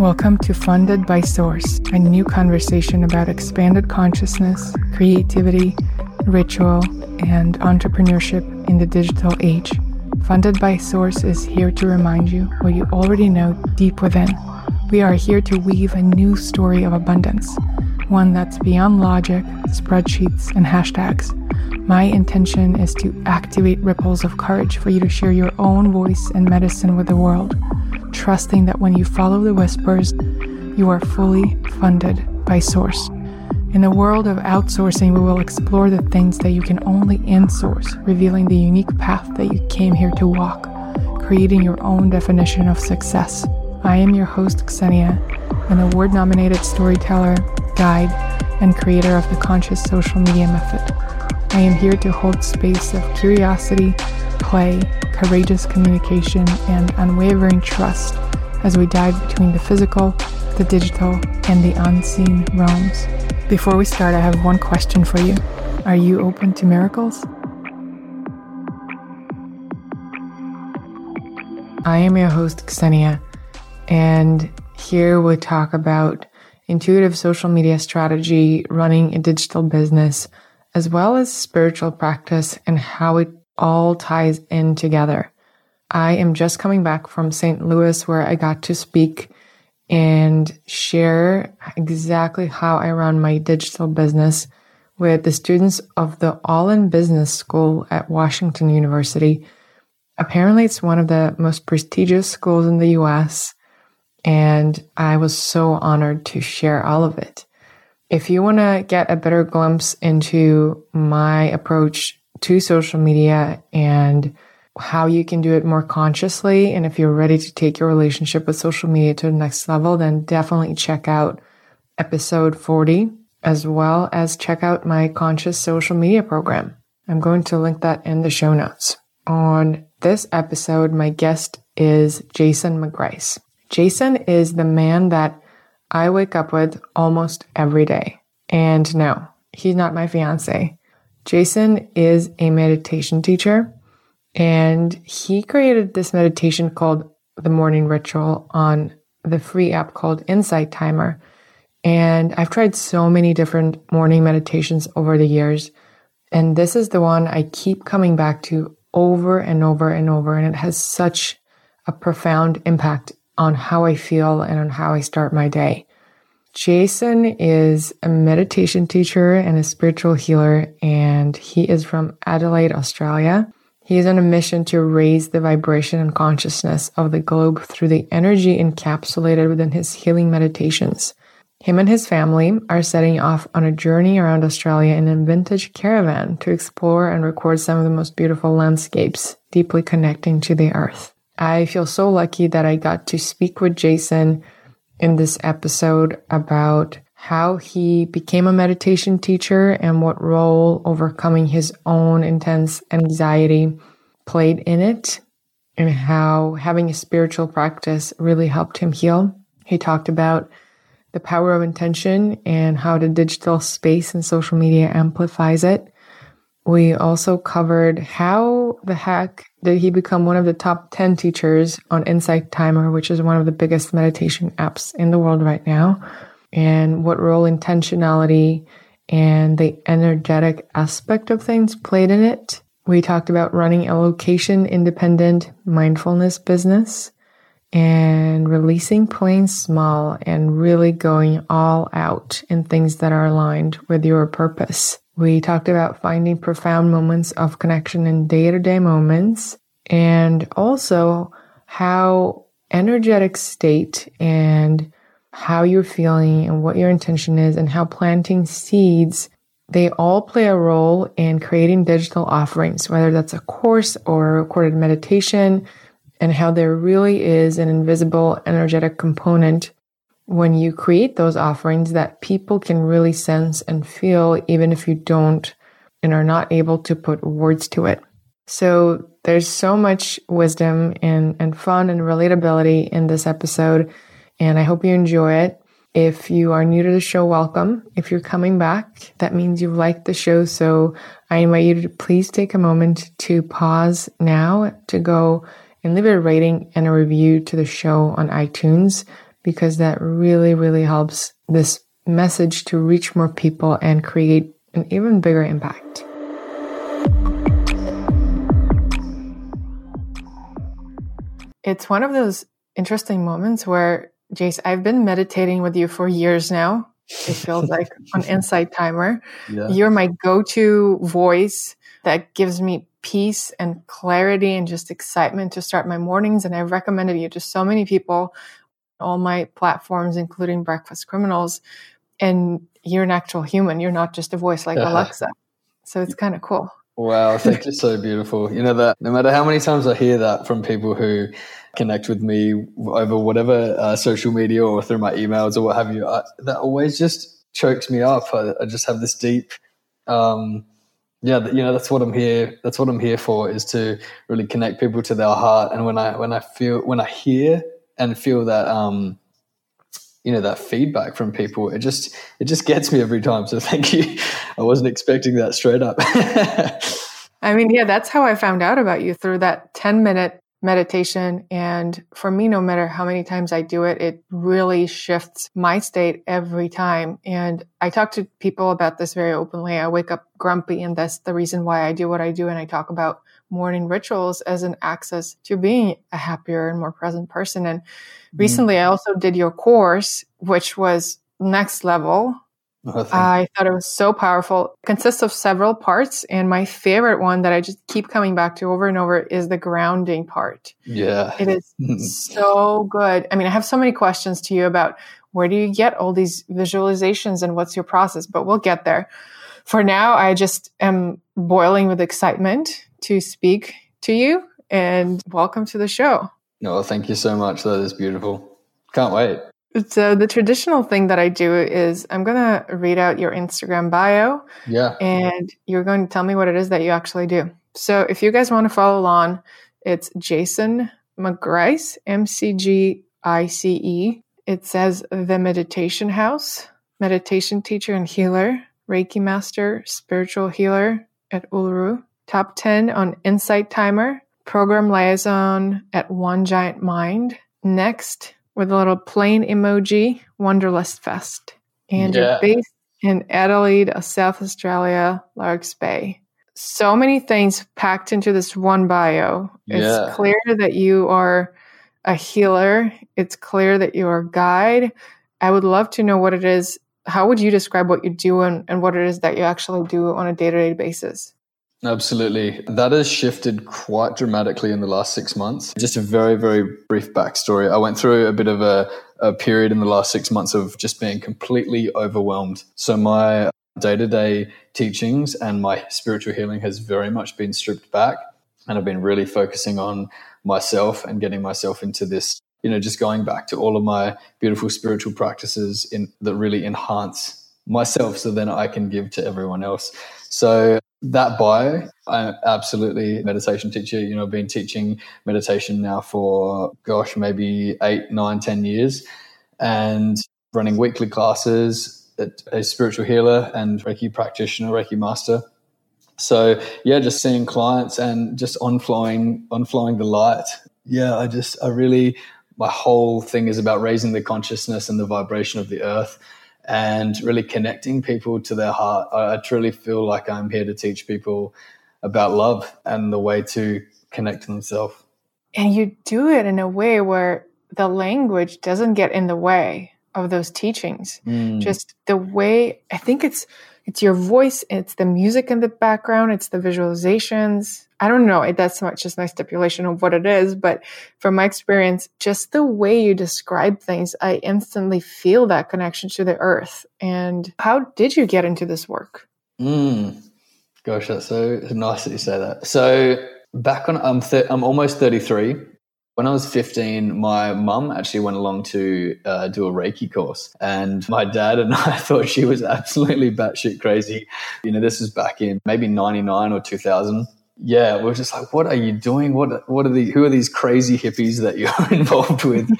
Welcome to Funded by Source, a new conversation about expanded consciousness, creativity, ritual, and entrepreneurship in the digital age. Funded by Source is here to remind you what you already know deep within. We are here to weave a new story of abundance, one that's beyond logic, spreadsheets, and hashtags. My intention is to activate ripples of courage for you to share your own voice and medicine with the world, trusting that when you follow the whispers, you are fully funded by source. In a world of outsourcing, we will explore the things that you can only insource, revealing the unique path that you came here to walk, creating your own definition of success. I am your host, Ksenia, an award-nominated storyteller, guide, and creator of the Conscious Social Media Method. I am here to hold space of curiosity, play, courageous communication, and unwavering trust as we dive between the physical, the digital, and the unseen realms. Before we start, I have one question for you. Are you open to miracles? I am your host, Ksenia, and here we talk about intuitive social media strategy, running a digital business, as well as spiritual practice and how it all ties in together. I am just coming back from St. Louis, where I got to speak and share exactly how I run my digital business with the students of the Olin Business School at Washington University. Apparently, it's one of the most prestigious schools in the US, and I was so honored to share all of it. If you want to get a better glimpse into my approach to social media and how you can do it more consciously, and if you're ready to take your relationship with social media to the next level, then definitely check out episode 40, as well as check out my Conscious Social Media program. I'm going to link that in the show notes. On this episode, my guest is Jason McGrice. Jason is the man that I wake up with almost every day. And no, he's not my fiance. Jason is a meditation teacher, and he created this meditation called the Morning Ritual on the free app called Insight Timer. And I've tried so many different morning meditations over the years, and this is the one I keep coming back to over and over and over, and it has such a profound impact on how I feel and on how I start my day. Jason is a meditation teacher and a spiritual healer, and he is from Adelaide, Australia. He is on a mission to raise the vibration and consciousness of the globe through the energy encapsulated within his healing meditations. Him and his family are setting off on a journey around Australia in a vintage caravan to explore and record some of the most beautiful landscapes, deeply connecting to the earth. I feel so lucky that I got to speak with Jason in this episode about how he became a meditation teacher and what role overcoming his own intense anxiety played in it, and how having a spiritual practice really helped him heal. He talked about the power of intention and how the digital space and social media amplifies it. We also covered how the heck did he become one of the top 10 teachers on Insight Timer, which is one of the biggest meditation apps in the world right now, and what role intentionality and the energetic aspect of things played in it. We talked about running a location-independent mindfulness business and releasing plain small and really going all out in things that are aligned with your purpose. We talked about finding profound moments of connection in day-to-day moments, and also how energetic state and how you're feeling and what your intention is, and how planting seeds, they all play a role in creating digital offerings, whether that's a course or a recorded meditation, and how there really is an invisible energetic component when you create those offerings that people can really sense and feel, even if you don't and are not able to put words to it. So there's so much wisdom and fun and relatability in this episode, and I hope you enjoy it. If you are new to the show, welcome. If you're coming back, that means you've liked the show, so I invite you to please take a moment to pause now to go and leave a rating and a review to the show on iTunes. because that really, really helps this message to reach more people and create an even bigger impact. It's one of those interesting moments where, Jace, I've been meditating with you for years now. It feels like on Insight Timer. Yeah. You're my go-to voice that gives me peace and clarity and just excitement to start my mornings. And I've recommended you to so many people, all my platforms, including Breakfast Criminals. And you're an actual human. You're not just a voice like Alexa. So it's kind of cool. Wow, that's just so beautiful. You know, that no matter how many times I hear that from people who connect with me over whatever social media or through my emails or what have you, that always just chokes me up. I just have this deep, that's what I'm here. That's what I'm here for, is to really connect people to their heart. And when I hear and feel that, that feedback from people, it just gets me every time. So thank you. I wasn't expecting that straight up. I mean, yeah, that's how I found out about you, through that 10-minute meditation. And for me, no matter how many times I do it, it really shifts my state every time. And I talk to people about this very openly. I wake up grumpy, and that's the reason why I do what I do. And I talk about morning rituals as an access to being a happier and more present person. And recently I also did your course, which was next level. I thought it was so powerful. It consists of several parts. And my favorite one that I just keep coming back to over and over is the grounding part. Yeah. It is so good. I mean, I have so many questions to you about where do you get all these visualizations and what's your process, but we'll get there. For now, I just am boiling with excitement to speak to you, and welcome to the show. No, thank you so much. That is beautiful. Can't wait. So the traditional thing that I do is I'm going to read out your Instagram bio. Yeah. And you're going to tell me what it is that you actually do. So if you guys want to follow along, it's Jason McGrice, MCGICE. It says The Meditation House, meditation teacher and healer, Reiki master, spiritual healer at Uluru. Top 10 on Insight Timer, program liaison at One Giant Mind. Next, with a little plane emoji, Wanderlust Fest. And you're based in Adelaide, South Australia, Largs Bay. So many things packed into this one bio. Yeah. It's clear that you are a healer. It's clear that you are a guide. I would love to know what it is. How would you describe what you do and what it is that you actually do on a day-to-day basis? Absolutely. That has shifted quite dramatically in the last 6 months. Just a very, very brief backstory. I went through a bit of a period in the last 6 months of just being completely overwhelmed. So my day-to-day teachings and my spiritual healing has very much been stripped back. And I've been really focusing on myself and getting myself into this, just going back to all of my beautiful spiritual practices that really enhance myself, so then I can give to everyone else. So that bio, I'm absolutely a meditation teacher. I've been teaching meditation now for, maybe 8, 9, 10 years, and running weekly classes at a spiritual healer and Reiki practitioner, Reiki master. So, just seeing clients and just onflowing the light. Yeah, my whole thing is about raising the consciousness and the vibration of the earth, and really connecting people to their heart. I truly feel like I'm here to teach people about love and the way to connect to themselves. And you do it in a way where the language doesn't get in the way of those teachings. Just the way, I think it's your voice, it's the music in the background, it's the visualizations. I don't know, that's much just my stipulation of what it is, but from my experience, just the way you describe things, I instantly feel that connection to the earth. And how did you get into this work? Gosh, that's so nice that you say that. So back on, I'm almost 33. When I was 15, my mum actually went along to do a Reiki course, and my dad and I thought she was absolutely batshit crazy. This was back in maybe 99 or 2000. Yeah, we were just like, what are you doing? Who are these crazy hippies that you're involved with?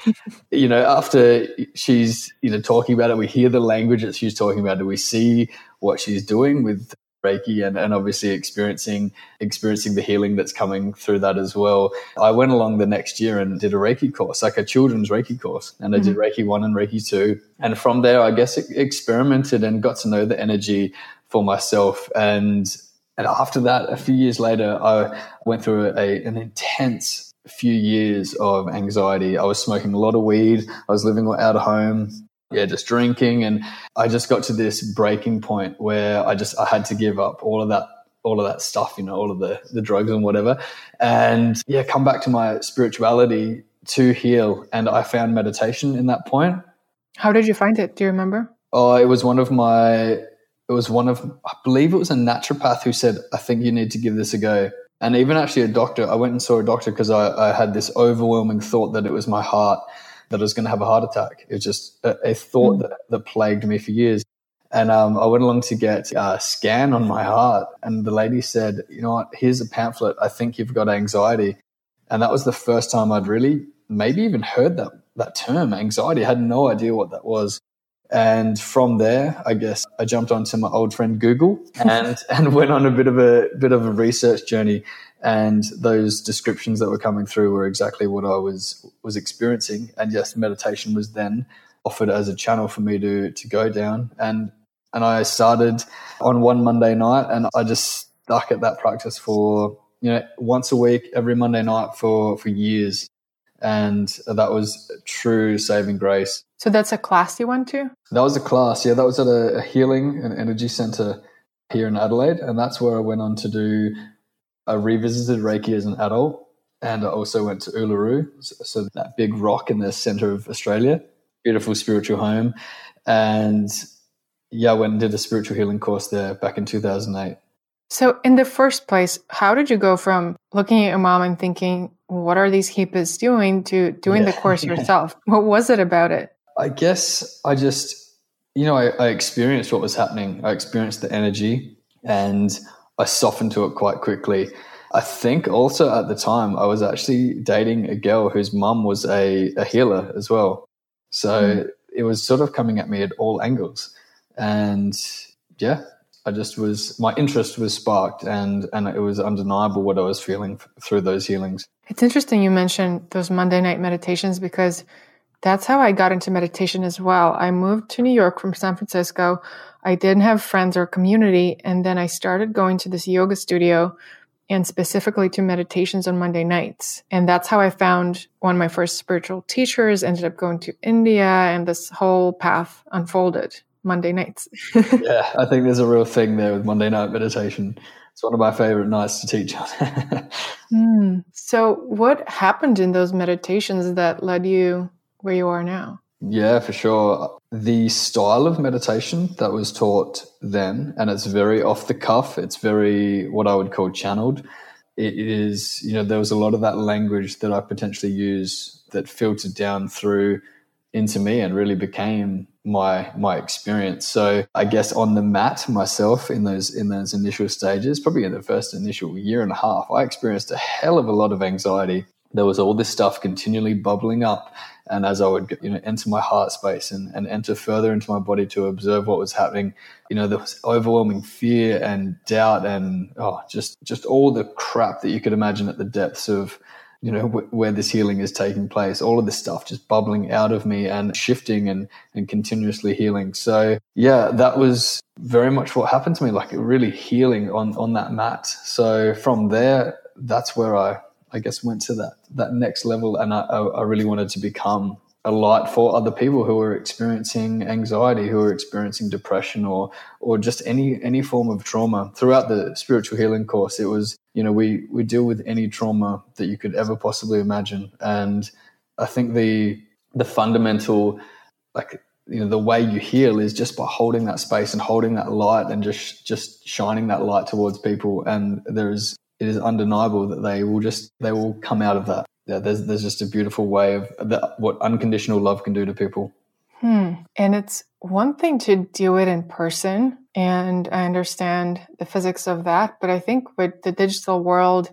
After she's talking about it, we hear the language that she's talking about, and we see what she's doing with Reiki and obviously experiencing the healing that's coming through that as well. I went along the next year and did a Reiki course, like a children's Reiki course, and I did Reiki 1 and Reiki 2. And from there, I guess experimented and got to know the energy for myself. And after that, a few years later, I went through an intense few years of anxiety. I was smoking a lot of weed. I was living out of home. Yeah, just drinking, and I just got to this breaking point where I had to give up all of that stuff, all of the drugs and whatever, and come back to my spirituality to heal. And I found meditation in that point. How did you find it? Do you remember? Oh, I believe it was a naturopath who said, I think you need to give this a go. And even actually a doctor. I went and saw a doctor because I had this overwhelming thought that it was my heart, that I was going to have a heart attack. It was just a thought that plagued me for years. And I went along to get a scan on my heart, and the lady said, you know what, here's a pamphlet. I think you've got anxiety. And that was the first time I'd really maybe even heard that term, anxiety. I had no idea what that was. And from there, I guess I jumped onto my old friend Google and went on a bit of a research journey. And those descriptions that were coming through were exactly what I was experiencing. And yes, meditation was then offered as a channel for me to go down. And I started on one Monday night, and I just stuck at that practice for once a week, every Monday night for years. And that was true saving grace. So that's a class you went to? That was a class, yeah. That was at a healing and energy center here in Adelaide. And that's where I went on to do, I revisited Reiki as an adult. And I also went to Uluru, so that big rock in the center of Australia, beautiful spiritual home. And I went and did a spiritual healing course there back in 2008. So in the first place, how did you go from looking at your mom and thinking, what are these hippies doing, to doing the course yourself? What was it about it? I guess I just, I experienced what was happening. I experienced the energy and I softened to it quite quickly. I think also at the time I was actually dating a girl whose mum was a healer as well. So it was sort of coming at me at all angles. And I just was, my interest was sparked, and it was undeniable what I was feeling through those healings. It's interesting you mentioned those Monday night meditations, because that's how I got into meditation as well. I moved to New York from San Francisco. I didn't have friends or community, and then I started going to this yoga studio and specifically to meditations on Monday nights. And that's how I found one of my first spiritual teachers, ended up going to India, and this whole path unfolded. Monday nights. Yeah, I think there's a real thing there with Monday night meditation. It's one of my favorite nights to teach on. So what happened in those meditations that led you where you are now? Yeah, for sure. The style of meditation that was taught then, and it's very off the cuff, it's very what I would call channeled. It is, there was a lot of that language that I potentially use that filtered down through into me and really became my experience. So I guess on the mat myself in those initial stages, probably in the first initial year and a half, I experienced a hell of a lot of anxiety. There was all this stuff continually bubbling up. And as I would enter my heart space and enter further into my body to observe what was happening, there was overwhelming fear and doubt and just all the crap that you could imagine at the depths of where this healing is taking place, all of this stuff just bubbling out of me and shifting and continuously healing. So that was very much what happened to me, like really healing on that mat. So from there, that's where I guess went to that next level, and I really wanted to become a light for other people who are experiencing anxiety, who are experiencing depression or just any form of trauma. Throughout the spiritual healing course, it was, we deal with any trauma that you could ever possibly imagine. And I think the fundamental, the way you heal is just by holding that space and holding that light and just shining that light towards people. And it is undeniable that they will come out of that. Yeah, there's just a beautiful way of what unconditional love can do to people. And it's one thing to do it in person, and I understand the physics of that, but I think with the digital world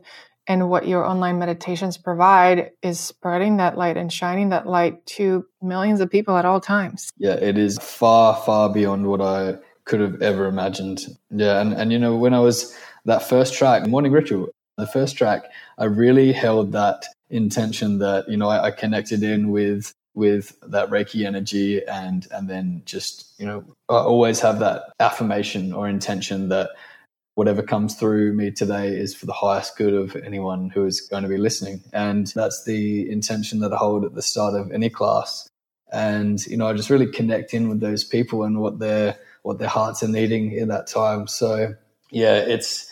and what your online meditations provide is spreading that light and shining that light to millions of people at all times. Yeah, it is far, far beyond what I could have ever imagined. Yeah, and you know, when I was that first track, Morning Ritual, the first track, I really held that intention that, you know, I connected in with that Reiki energy, and then just, you know, I always have that affirmation or intention that whatever comes through me today is for the highest good of anyone who is going to be listening. And that's the intention that I hold at the start of any class. And, you know, I just really connect in with those people and what their hearts are needing in that time. So yeah, it's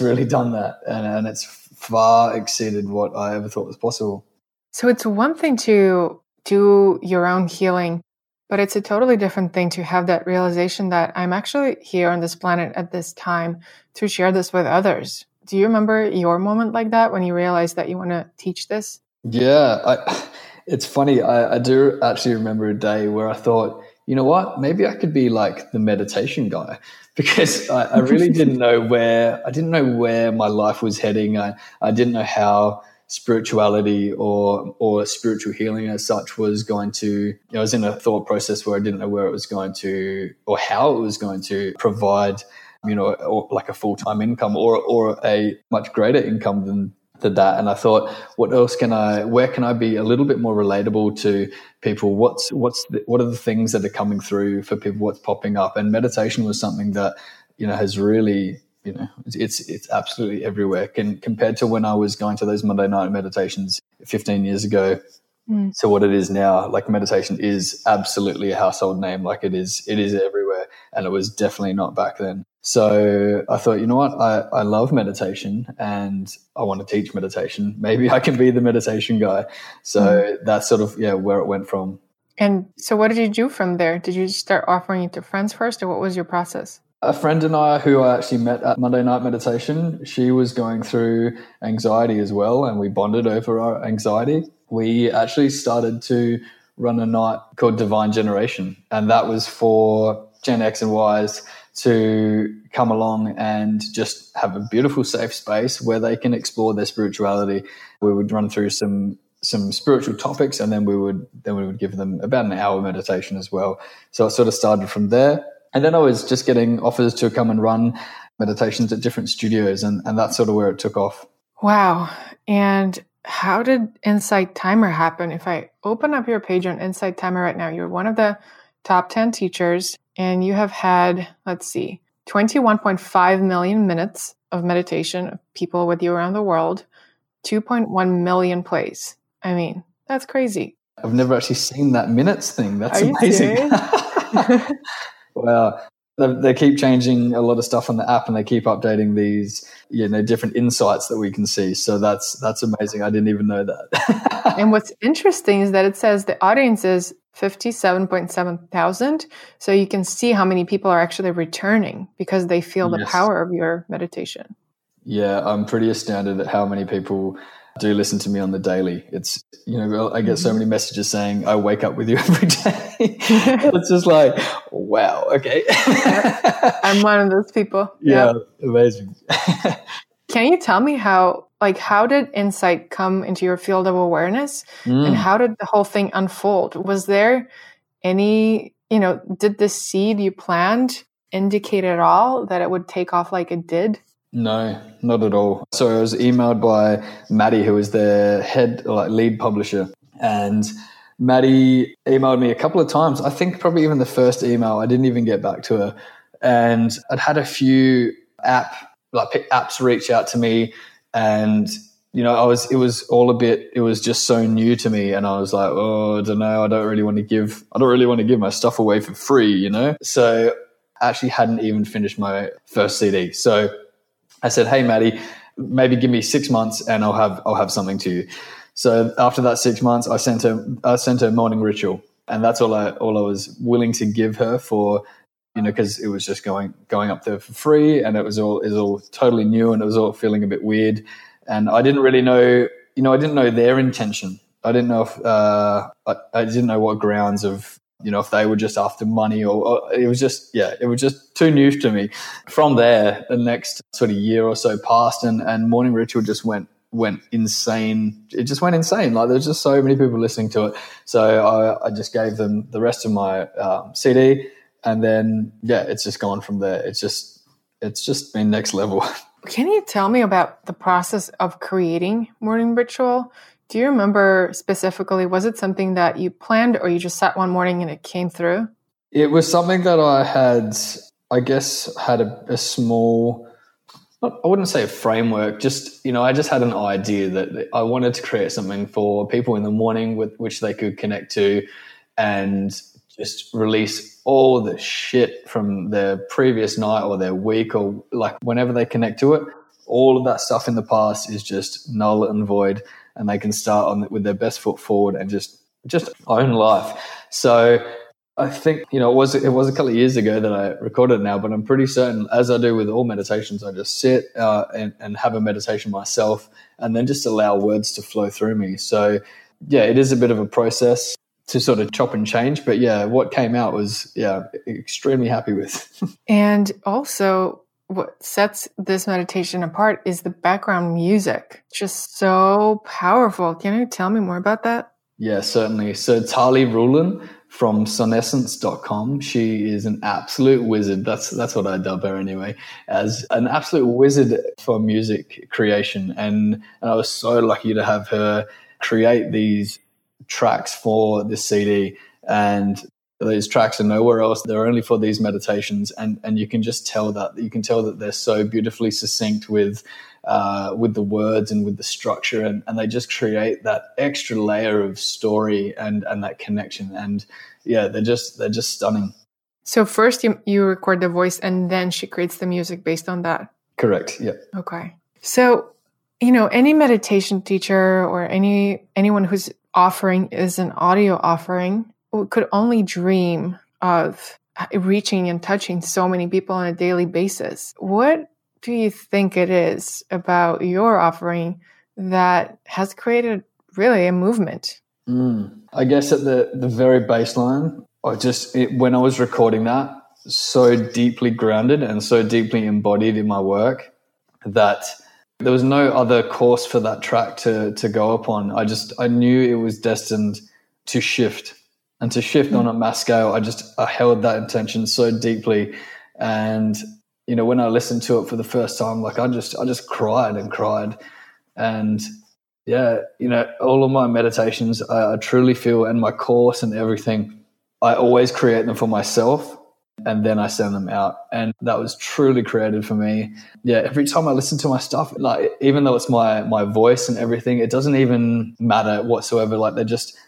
really done that, and it's far exceeded what I ever thought was possible. So it's one thing to do your own healing, but it's a totally different thing to have that realization that I'm actually here on this planet at this time to share this with others. Do you remember your moment like that when you realized that you want to teach this? Yeah, it's funny. I do actually remember a day where I thought, you know what, maybe I could be like the meditation guy, because I really didn't know where my life was heading. I didn't know how spirituality or spiritual healing as such was going to, you know, I was in a thought process where I didn't know where it was going to, or how it was going to provide, you know, or like a full-time income or a much greater income than that. And I thought, where can I be a little bit more relatable to people? What are the things that are coming through for people? What's popping up? And meditation was something that, you know, has really, you know, it's absolutely everywhere. Compared to when I was going to those Monday night meditations 15 years ago to what it is now, like meditation is absolutely a household name. Like it is everywhere, and it was definitely not back then. So I thought, you know what, I love meditation and I want to teach meditation. Maybe I can be the meditation guy. So that's sort of, yeah, where it went from. And so what did you do from there? Did you start offering it to friends first, or what was your process? A friend and I, who I actually met at Monday night meditation, she was going through anxiety as well, and we bonded over our anxiety. We actually started to run a night called Divine Generation, and that was for Gen X and Ys to come along and just have a beautiful safe space where they can explore their spirituality. We would run through some spiritual topics, and then we would give them about an hour meditation as well. So it sort of started from there. And then I was just getting offers to come and run meditations at different studios, and that's sort of where it took off. Wow. And how did Insight Timer happen? If I open up your page on Insight Timer right now, you're one of the top 10 teachers, and you have had, 21.5 million minutes of meditation of people with you around the world, 2.1 million plays. I mean, that's crazy. I've never actually seen that minutes thing. That's amazing. Wow. They keep changing a lot of stuff on the app, and they keep updating these, you know, different insights that we can see. So that's amazing. I didn't even know that. And what's interesting is that it says the audience is 57,700. So you can see how many people are actually returning because they feel the power of your meditation. Yeah, I'm pretty astounded at how many people do listen to me on the daily. It's, you know, I get so many messages saying, I wake up with you every day. It's just like, wow, okay. I'm one of those people. Yeah, yeah. Amazing. Can you tell me how did insight come into your field of awareness, and how did the whole thing unfold? Was there any, you know, did the seed you planned indicate at all that it would take off like it did? No, not at all. So I was emailed by Maddie, who is the lead publisher, and Maddie emailed me a couple of times. I think probably even the first email, I didn't even get back to her. And I'd had a few apps reach out to me, and, you know, it was just so new to me. And I was like, oh, I don't know. I don't really want to give my stuff away for free, you know? So I actually hadn't even finished my first CD. So I said, hey, Maddie, maybe give me 6 months and I'll have something to you. So after that 6 months, I sent her Morning Ritual, and that's all I was willing to give her for, you know, because it was just going up there for free, and it was all totally new, and it was all feeling a bit weird, and I didn't really know, you know, I didn't know their intention. I didn't know if I didn't know what grounds of, you know, if they were just after money or it was just, yeah, it was just too new to me. From there, the next sort of year or so passed, and Morning Ritual just went insane. It just went insane. Like, there's just so many people listening to it. So I just gave them the rest of my CD, And then, yeah, it's just gone from there. It's just been next level. Can you tell me about the process of creating Morning Ritual? Do you remember specifically, was it something that you planned or you just sat one morning and it came through? It was something that I had, I guess, had a small, I wouldn't say a framework, just, you know, I just had an idea that I wanted to create something for people in the morning with which they could connect to and just release all the shit from their previous night or their week or like whenever they connect to it. All of that stuff in the past is just null and void, and they can start on with their best foot forward and just own life. So I think, you know, it was a couple of years ago that I recorded it now, but I'm pretty certain, as I do with all meditations, I just sit and have a meditation myself and then just allow words to flow through me. So, yeah, it is a bit of a process to sort of chop and change. But, yeah, what came out was, yeah, extremely happy with. And also what sets this meditation apart is the background music. Just so powerful. Can you tell me more about that? Yeah, certainly. So Tali Rulin from sonessence.com. She is an absolute wizard. That's what I dub her anyway, as an absolute wizard for music creation. And I was so lucky to have her create these tracks for this CD. And these tracks are nowhere else. They're only for these meditations. And you can just tell that. You can tell that they're so beautifully succinct with the words and with the structure, and they just create that extra layer of story and that connection. And yeah, they're just stunning. So first you record the voice and then she creates the music based on that? Correct, yeah. Okay. So, you know, any meditation teacher or anyone who's offering is an audio offering could only dream of reaching and touching so many people on a daily basis. What do you think it is about your offering that has created really a movement? I guess at the very baseline, when I was recording that, so deeply grounded and so deeply embodied in my work that there was no other course for that track to go upon. I knew it was destined to shift and to shift on a mass scale. I held that intention so deeply, and you know, when I listened to it for the first time, like I just cried. And yeah, you know, all of my meditations, I truly feel, and my course and everything, I always create them for myself and then I send them out. And that was truly created for me. Yeah, every time I listen to my stuff, like even though it's my voice and everything, it doesn't even matter whatsoever. Like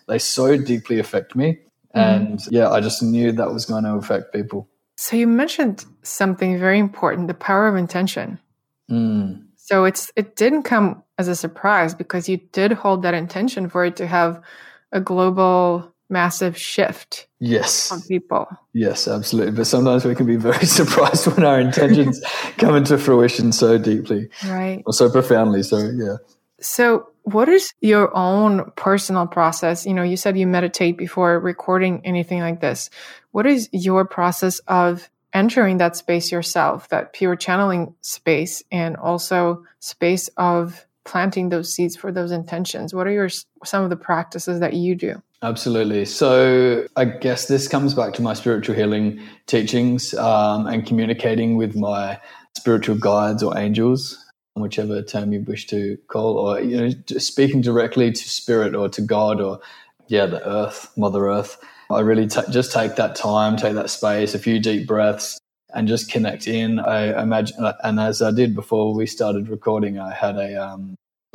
they so deeply affect me. And yeah, I just knew that was going to affect people. So you mentioned something very important, the power of intention. So it didn't come as a surprise because you did hold that intention for it to have a global massive shift. Yes. On people. Yes, absolutely. But sometimes we can be very surprised when our intentions come into fruition so deeply. Right. Or so profoundly. So, yeah. So what is your own personal process? You know, you said you meditate before recording anything like this. What is your process of entering that space yourself, that pure channeling space, and also space of planting those seeds for those intentions? What are some of the practices that you do? Absolutely. So I guess this comes back to my spiritual healing teachings and communicating with my spiritual guides or angels, whichever term you wish to call, or, you know, speaking directly to spirit or to God or, yeah, the earth, Mother Earth. I really just take that time, take that space, a few deep breaths and just connect in. I imagine, and as I did before we started recording, I had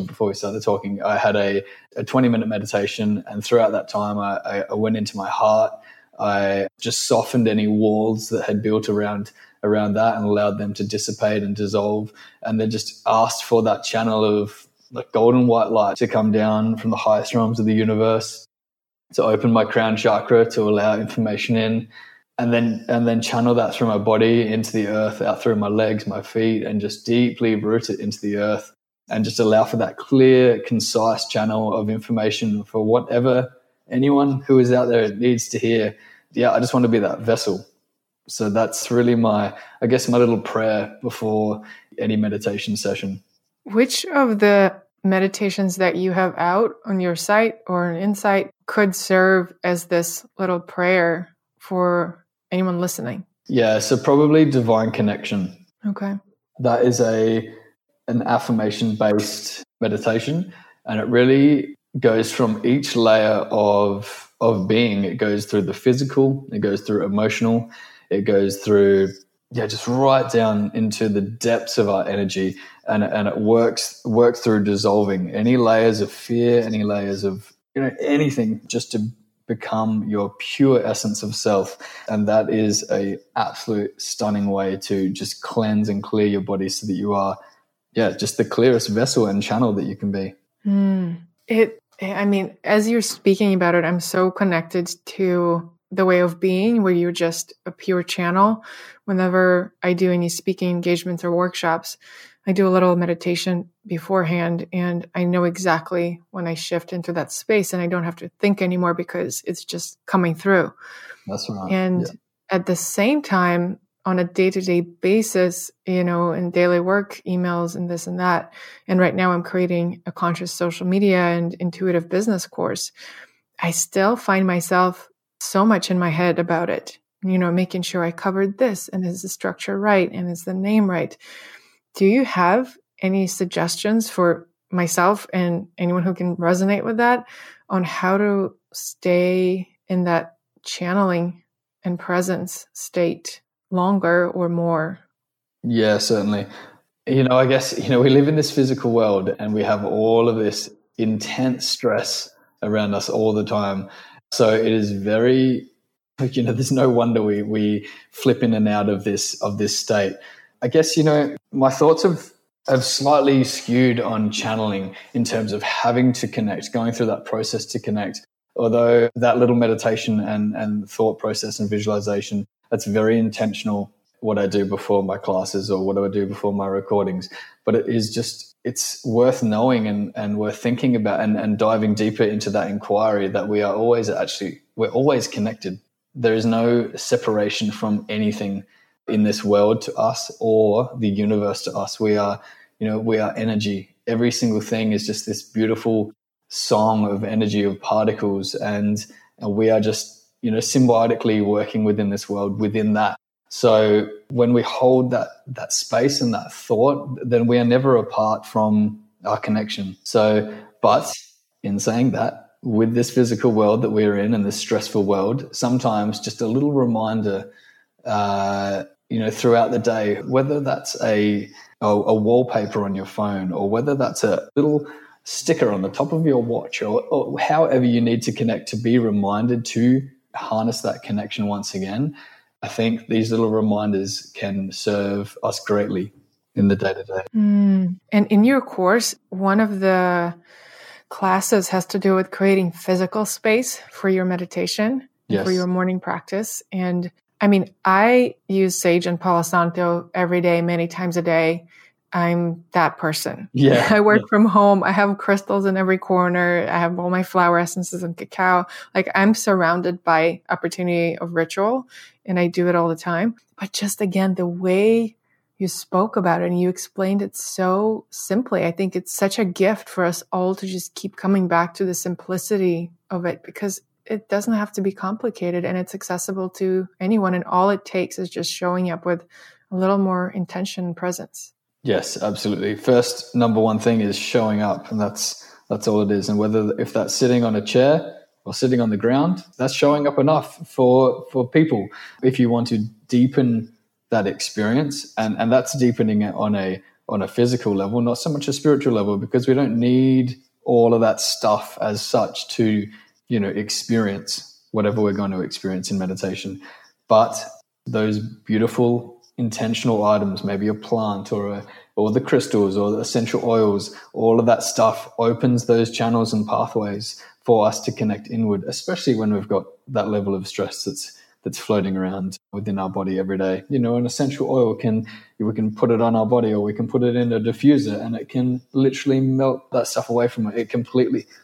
before we started talking, I had a 20-minute meditation, and throughout that time I went into my heart. I just softened any walls that had built around that and allowed them to dissipate and dissolve, and then just asked for that channel of like golden white light to come down from the highest realms of the universe, to open my crown chakra, to allow information in, and then channel that through my body into the earth, out through my legs, my feet, and just deeply root it into the earth, and just allow for that clear, concise channel of information for whatever anyone who is out there needs to hear. Yeah, I just want to be that vessel. So that's really my little prayer before any meditation session. Which of the meditations that you have out on your site or an Insight could serve as this little prayer for Anyone listening? Yeah, so probably Divine Connection. Okay. That is an affirmation-based meditation, and it really goes from each layer of being. It goes through the physical, it goes through emotional, it goes through, just right down into the depths of our energy, and it works through dissolving any layers of fear, any layers of anything, just to become your pure essence of self. And that is a absolute stunning way to just cleanse and clear your body so that you are just the clearest vessel and channel that you can be. I mean, as you're speaking about it, I'm so connected to the way of being where you're just a pure channel. Whenever I do any speaking engagements or workshops, I do a little meditation beforehand, and I know exactly when I shift into that space, and I don't have to think anymore because it's just coming through. That's right. And at the same time, on a day-to-day basis, in daily work, emails and this and that. And right now I'm creating a conscious social media and intuitive business course. I still find myself so much in my head about it, making sure I covered this, and is the structure right? And is the name right? Do you have any suggestions for myself and anyone who can resonate with that on how to stay in that channeling and presence state longer or more? Yeah, certainly. I guess, we live in this physical world and we have all of this intense stress around us all the time. So it is very, there's no wonder we flip in and out of this state. I guess, my thoughts have slightly skewed on channeling in terms of having to connect, going through that process to connect. Although that little meditation and thought process and visualization, that's very intentional, what I do before my classes or what I do before my recordings. But it is just, it's worth knowing and worth thinking about and diving deeper into that inquiry that we are always we're always connected. There is no separation from anything in this world to us or the universe to us. We are energy. Every single thing is just this beautiful song of energy, of particles. And we are just, symbiotically working within this world, within that. So when we hold that space and that thought, then we are never apart from our connection. So, but in saying that, with this physical world that we're in and this stressful world, sometimes just a little reminder, throughout the day, whether that's a wallpaper on your phone or whether that's a little sticker on the top of your watch or however you need to connect to be reminded to harness that connection once again. I think these little reminders can serve us greatly in the day-to-day. And in your course, one of the classes has to do with creating physical space for your meditation, for your morning practice. And I mean, I use sage and Palo Santo every day, many times a day. I'm that person. Yeah. I work from home. I have crystals in every corner. I have all my flower essences and cacao. Like, I'm surrounded by opportunity of ritual, and I do it all the time. But just again, the way you spoke about it and you explained it so simply, I think it's such a gift for us all to just keep coming back to the simplicity of it, because it doesn't have to be complicated and it's accessible to anyone. And all it takes is just showing up with a little more intention and presence. Yes, absolutely. First, number one thing is showing up, and that's all it is. And if that's sitting on a chair or sitting on the ground, that's showing up enough for people. If you want to deepen that experience, and that's deepening it on a physical level, not so much a spiritual level, because we don't need all of that stuff as such to, experience whatever we're going to experience in meditation. But those beautiful intentional items, maybe a plant or the crystals or the essential oils, all of that stuff opens those channels and pathways for us to connect inward, especially when we've got that level of stress that's floating around within our body every day. An essential oil we can put it on our body, or we can put it in a diffuser, and it can literally melt that stuff away from it.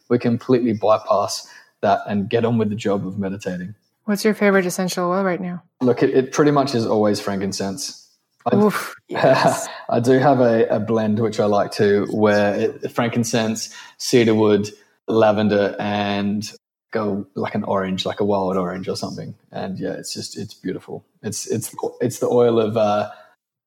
We completely bypass that and get on with the job of meditating. What's your favorite essential oil right now? Look, it pretty much is always frankincense. Oof, yes. I do have a blend which I like to wear, frankincense, cedarwood, lavender, and go like an orange, like a wild orange or something. And yeah, it's just, it's beautiful. It's the oil of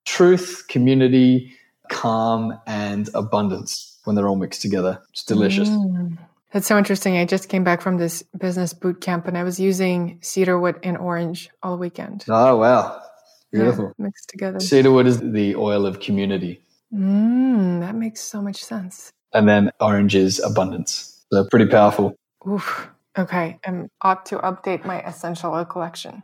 truth, community, calm, and abundance when they're all mixed together. It's delicious. Mm. That's so interesting. I just came back from this business boot camp and I was using cedarwood and orange all weekend. Oh, wow. Beautiful. Yeah, mixed together. Cedarwood is the oil of community. That makes so much sense. And then orange is abundance. So pretty powerful. Oof. Okay. I'm ought to update my essential oil collection.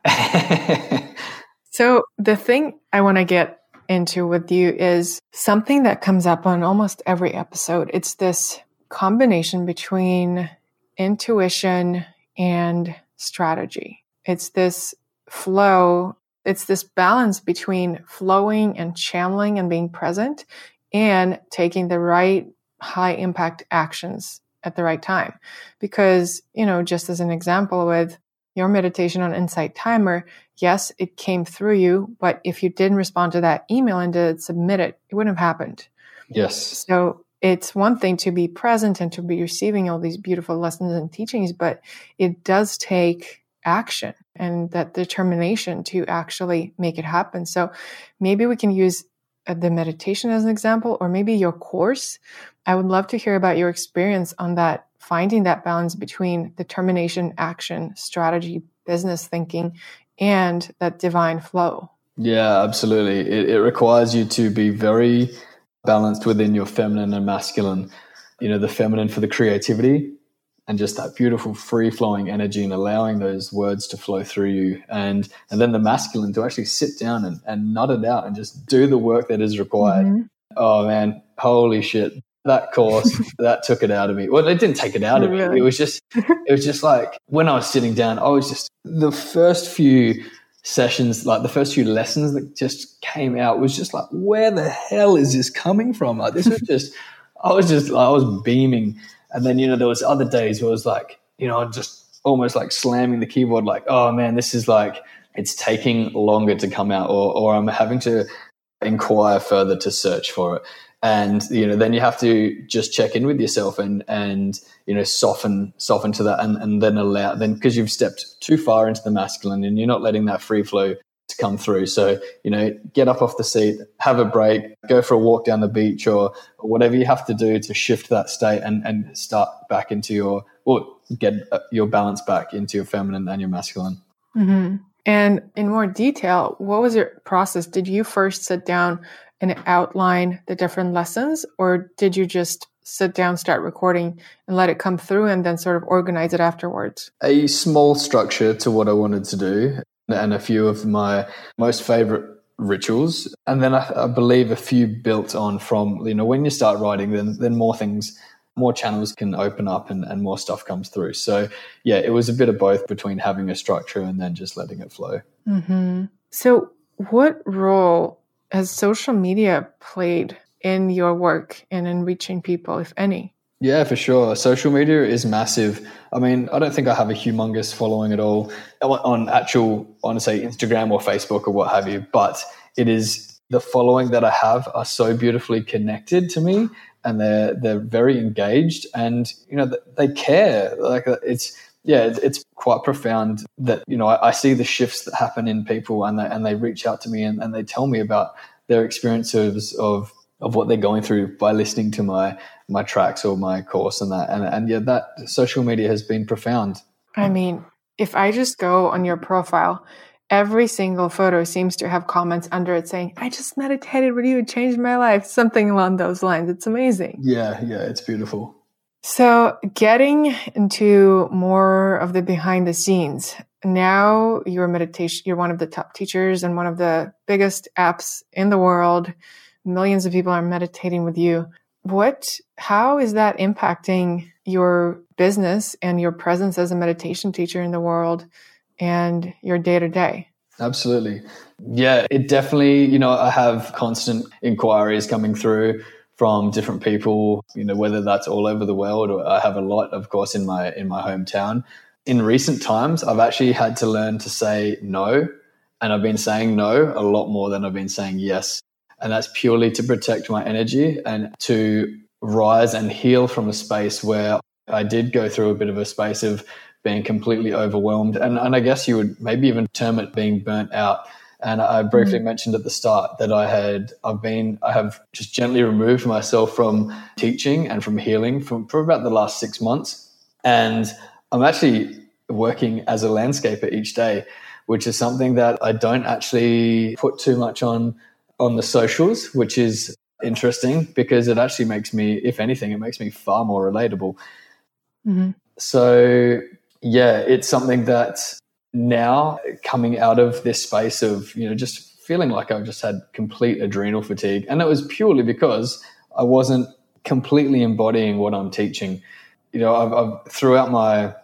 So the thing I want to get into with you is something that comes up on almost every episode. It's this combination between intuition and strategy. It's this flow. It's this balance between flowing and channeling and being present and taking the right high impact actions at the right time. Because, you know, just as an example with your meditation on Insight Timer, yes, it came through you, but if you didn't respond to that email and did submit it, it wouldn't have happened. Yes. So it's one thing to be present and to be receiving all these beautiful lessons and teachings, but it does take action and that determination to actually make it happen. So maybe we can use the meditation as an example, or maybe your course. I would love to hear about your experience on that, finding that balance between determination, action, strategy, business thinking, and that divine flow. Yeah, absolutely. It requires you to be very balanced within your feminine and masculine, you know, the feminine for the creativity and just that beautiful free flowing energy and allowing those words to flow through you. And then the masculine to actually sit down and nut it out and just do the work that is required. Mm-hmm. Oh man, holy shit. That course, that took it out of me. Well, it didn't take it out of me. It was just like when I was sitting down, I was just the first few sessions, like the first few lessons that just came out was just like, where the hell is this coming from? Like this was just, I was beaming. And then, you know, there was other days where it was like, you know, just almost like slamming the keyboard, like, oh man, this is like, it's taking longer to come out, or I'm having to inquire further to search for it. And, you know, then you have to just check in with yourself and, you know, soften to that and then allow, then because you've stepped too far into the masculine and you're not letting that free flow to come through. So, you know, get up off the seat, have a break, go for a walk down the beach or whatever you have to do to shift that state and start back into your, or get your balance back into your feminine and your masculine. Mm-hmm. And in more detail, what was your process? Did you first sit down and outline the different lessons, or did you just sit down, start recording and let it come through and then sort of organize it afterwards? A small structure to what I wanted to do and a few of my most favorite rituals. And then I believe a few built on from, you know, when you start writing, then more things, more channels can open up and more stuff comes through. So yeah, it was a bit of both between having a structure and then just letting it flow. Mm-hmm. So what role has social media played in your work and in reaching people, if any? Yeah, for sure. Social media is massive. I mean, I don't think I have a humongous following at all on actual, on say Instagram or Facebook or what have you, but it is the following that I have are so beautifully connected to me and they're very engaged and, you know, they care. Like it's, yeah, it's quite profound that, you know, I see the shifts that happen in people and they reach out to me and they tell me about their experiences of what they're going through by listening to my tracks or my course and that. And yeah, that social media has been profound. I mean, if I just go on your profile, every single photo seems to have comments under it saying, I just meditated with you, it changed my life, something along those lines. It's amazing. Yeah, it's beautiful. So getting into more of the behind the scenes, now you're one of the top teachers and one of the biggest apps in the world. Millions of people are meditating with you. How is that impacting your business and your presence as a meditation teacher in the world and your day to day? Absolutely. Yeah, it definitely, you know, I have constant inquiries coming through from different people, you know, whether that's all over the world or I have a lot, of course, in my hometown. In recent times, I've actually had to learn to say no, and I've been saying no a lot more than I've been saying yes. And that's purely to protect my energy and to rise and heal from a space where I did go through a bit of a space of being completely overwhelmed. And I guess you would maybe even term it being burnt out. And I briefly mentioned at the start that I have just gently removed myself from teaching and from healing for about the last 6 months. And I'm actually working as a landscaper each day, which is something that I don't actually put too much on the socials, which is interesting because it actually makes me, if anything, it makes me far more relatable. Mm-hmm. So yeah, it's something that now coming out of this space of, you know, just feeling like I've just had complete adrenal fatigue. And that was purely because I wasn't completely embodying what I'm teaching. You know, I've throughout my,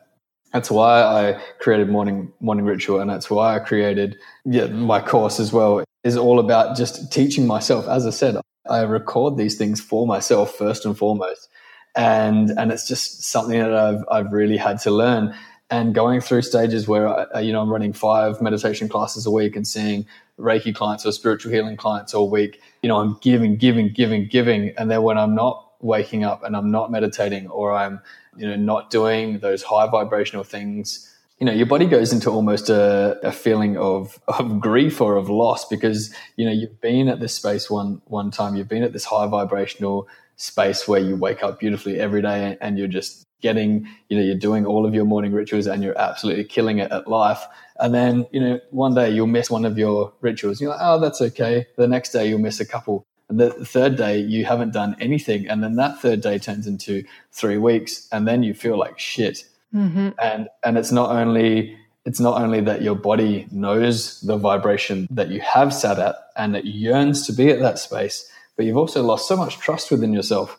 that's why I created Morning Ritual, and that's why I created my course as well, is all about just teaching myself. As I said, I record these things for myself first and foremost. And it's just something that I've really had to learn. And going through stages where I'm running 5 meditation classes a week and seeing Reiki clients or spiritual healing clients all week, you know, I'm giving. And then when I'm not waking up and I'm not meditating, or I'm, you know, not doing those high vibrational things, you know, your body goes into almost a feeling of grief or of loss, because, you know, you've been at this space one time, you've been at this high vibrational space where you wake up beautifully every day and you're just getting, you know, you're doing all of your morning rituals and you're absolutely killing it at life. And then, you know, one day you'll miss one of your rituals. You're like, oh, that's okay. The next day you'll miss a couple. And the third day you haven't done anything. And then that third day turns into 3 weeks, and then you feel like shit. Mm-hmm. And it's not only that your body knows the vibration that you have sat at and that yearns to be at that space, but you've also lost so much trust within yourself.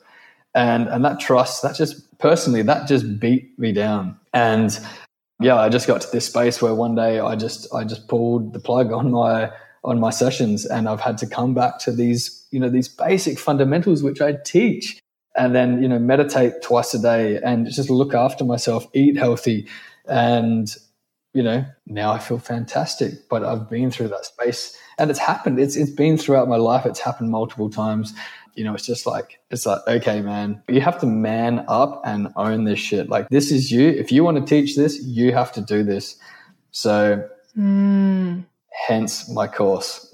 And that trust, that just personally, that just beat me down. And yeah, I just got to this space where one day I just pulled the plug on my sessions, and I've had to come back to these, you know, these basic fundamentals which I teach, and then, you know, meditate twice a day and just look after myself, eat healthy. And, you know, now I feel fantastic, but I've been through that space and it's happened. It's been throughout my life. It's happened multiple times. You know, it's like, okay, man, you have to man up and own this shit. Like, this is you. If you want to teach this, you have to do this. So hence my course.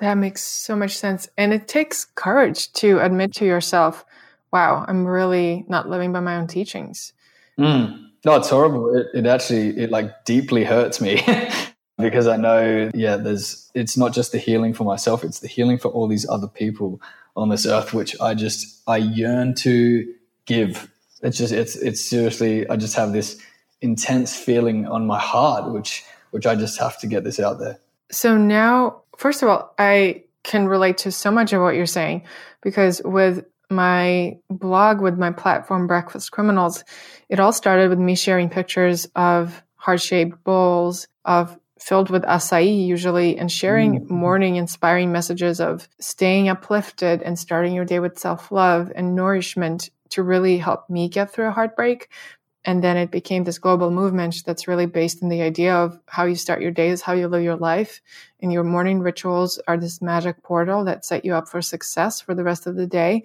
That makes so much sense. And it takes courage to admit to yourself, wow, I'm really not living by my own teachings. No, it's horrible. It actually deeply hurts me. Because I know, yeah, it's not just the healing for myself, it's the healing for all these other people on this earth, which I yearn to give. It's seriously, I just have this intense feeling on my heart, which I just have to get this out there. So now, first of all, I can relate to so much of what you're saying, because with my blog, with my platform, Breakfast Criminals, it all started with me sharing pictures of heart-shaped bowls of filled with acai usually, and sharing morning inspiring messages of staying uplifted and starting your day with self-love and nourishment to really help me get through a heartbreak. And then it became this global movement that's really based in the idea of how you start your day is how you live your life. And your morning rituals are this magic portal that set you up for success for the rest of the day.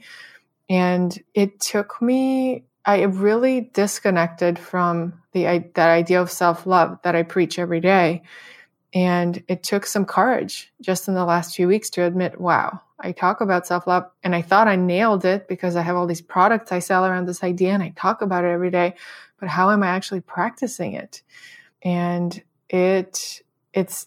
And it took me, I really disconnected from that idea of self-love that I preach every day. And it took some courage just in the last few weeks to admit, wow, I talk about self-love and I thought I nailed it because I have all these products I sell around this idea and I talk about it every day, but how am I actually practicing it? And it's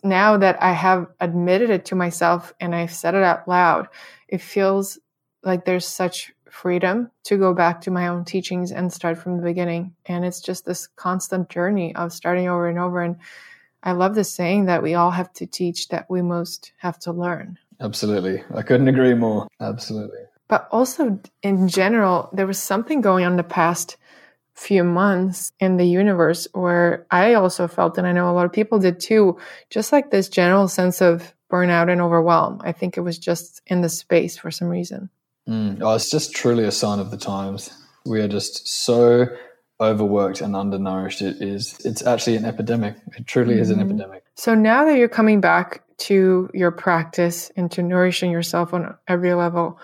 now that I have admitted it to myself and I've said it out loud, it feels like there's such freedom to go back to my own teachings and start from the beginning. And it's just this constant journey of starting over and over. And I love this saying that we all have to teach that we most have to learn. Absolutely. I couldn't agree more. Absolutely. But also in general, there was something going on the past few months in the universe where I also felt, and I know a lot of people did too, just like this general sense of burnout and overwhelm. I think it was just in the space for some reason. Oh, it's just truly a sign of the times. We are just so overworked and undernourished. It's actually an epidemic. It truly is an epidemic. So now that you're coming back to your practice and to nourishing yourself on every level,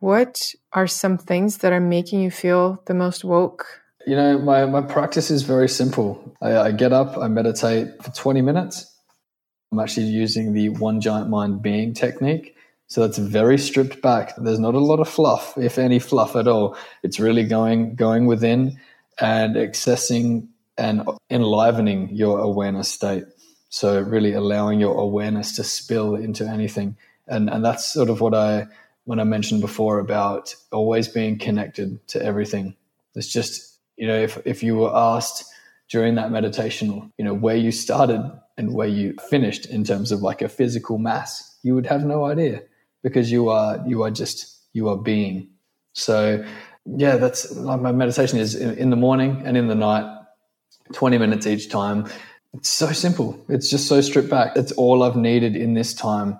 what are some things that are making you feel the most woke? You know, my practice is very simple. I get up, I meditate for 20 minutes. I'm actually using the One Giant Mind being technique. So that's very stripped back. There's not a lot of fluff, if any fluff at all. It's really going within and accessing and enlivening your awareness state. So really allowing your awareness to spill into anything. And that's sort of what when I mentioned before about always being connected to everything. It's just, you know, if you were asked during that meditation, you know, where you started and where you finished in terms of like a physical mass, you would have no idea, because you are being. So yeah, that's like my meditation is in the morning and in the night, 20 minutes each time. It's so simple. It's just so stripped back. It's all I've needed in this time.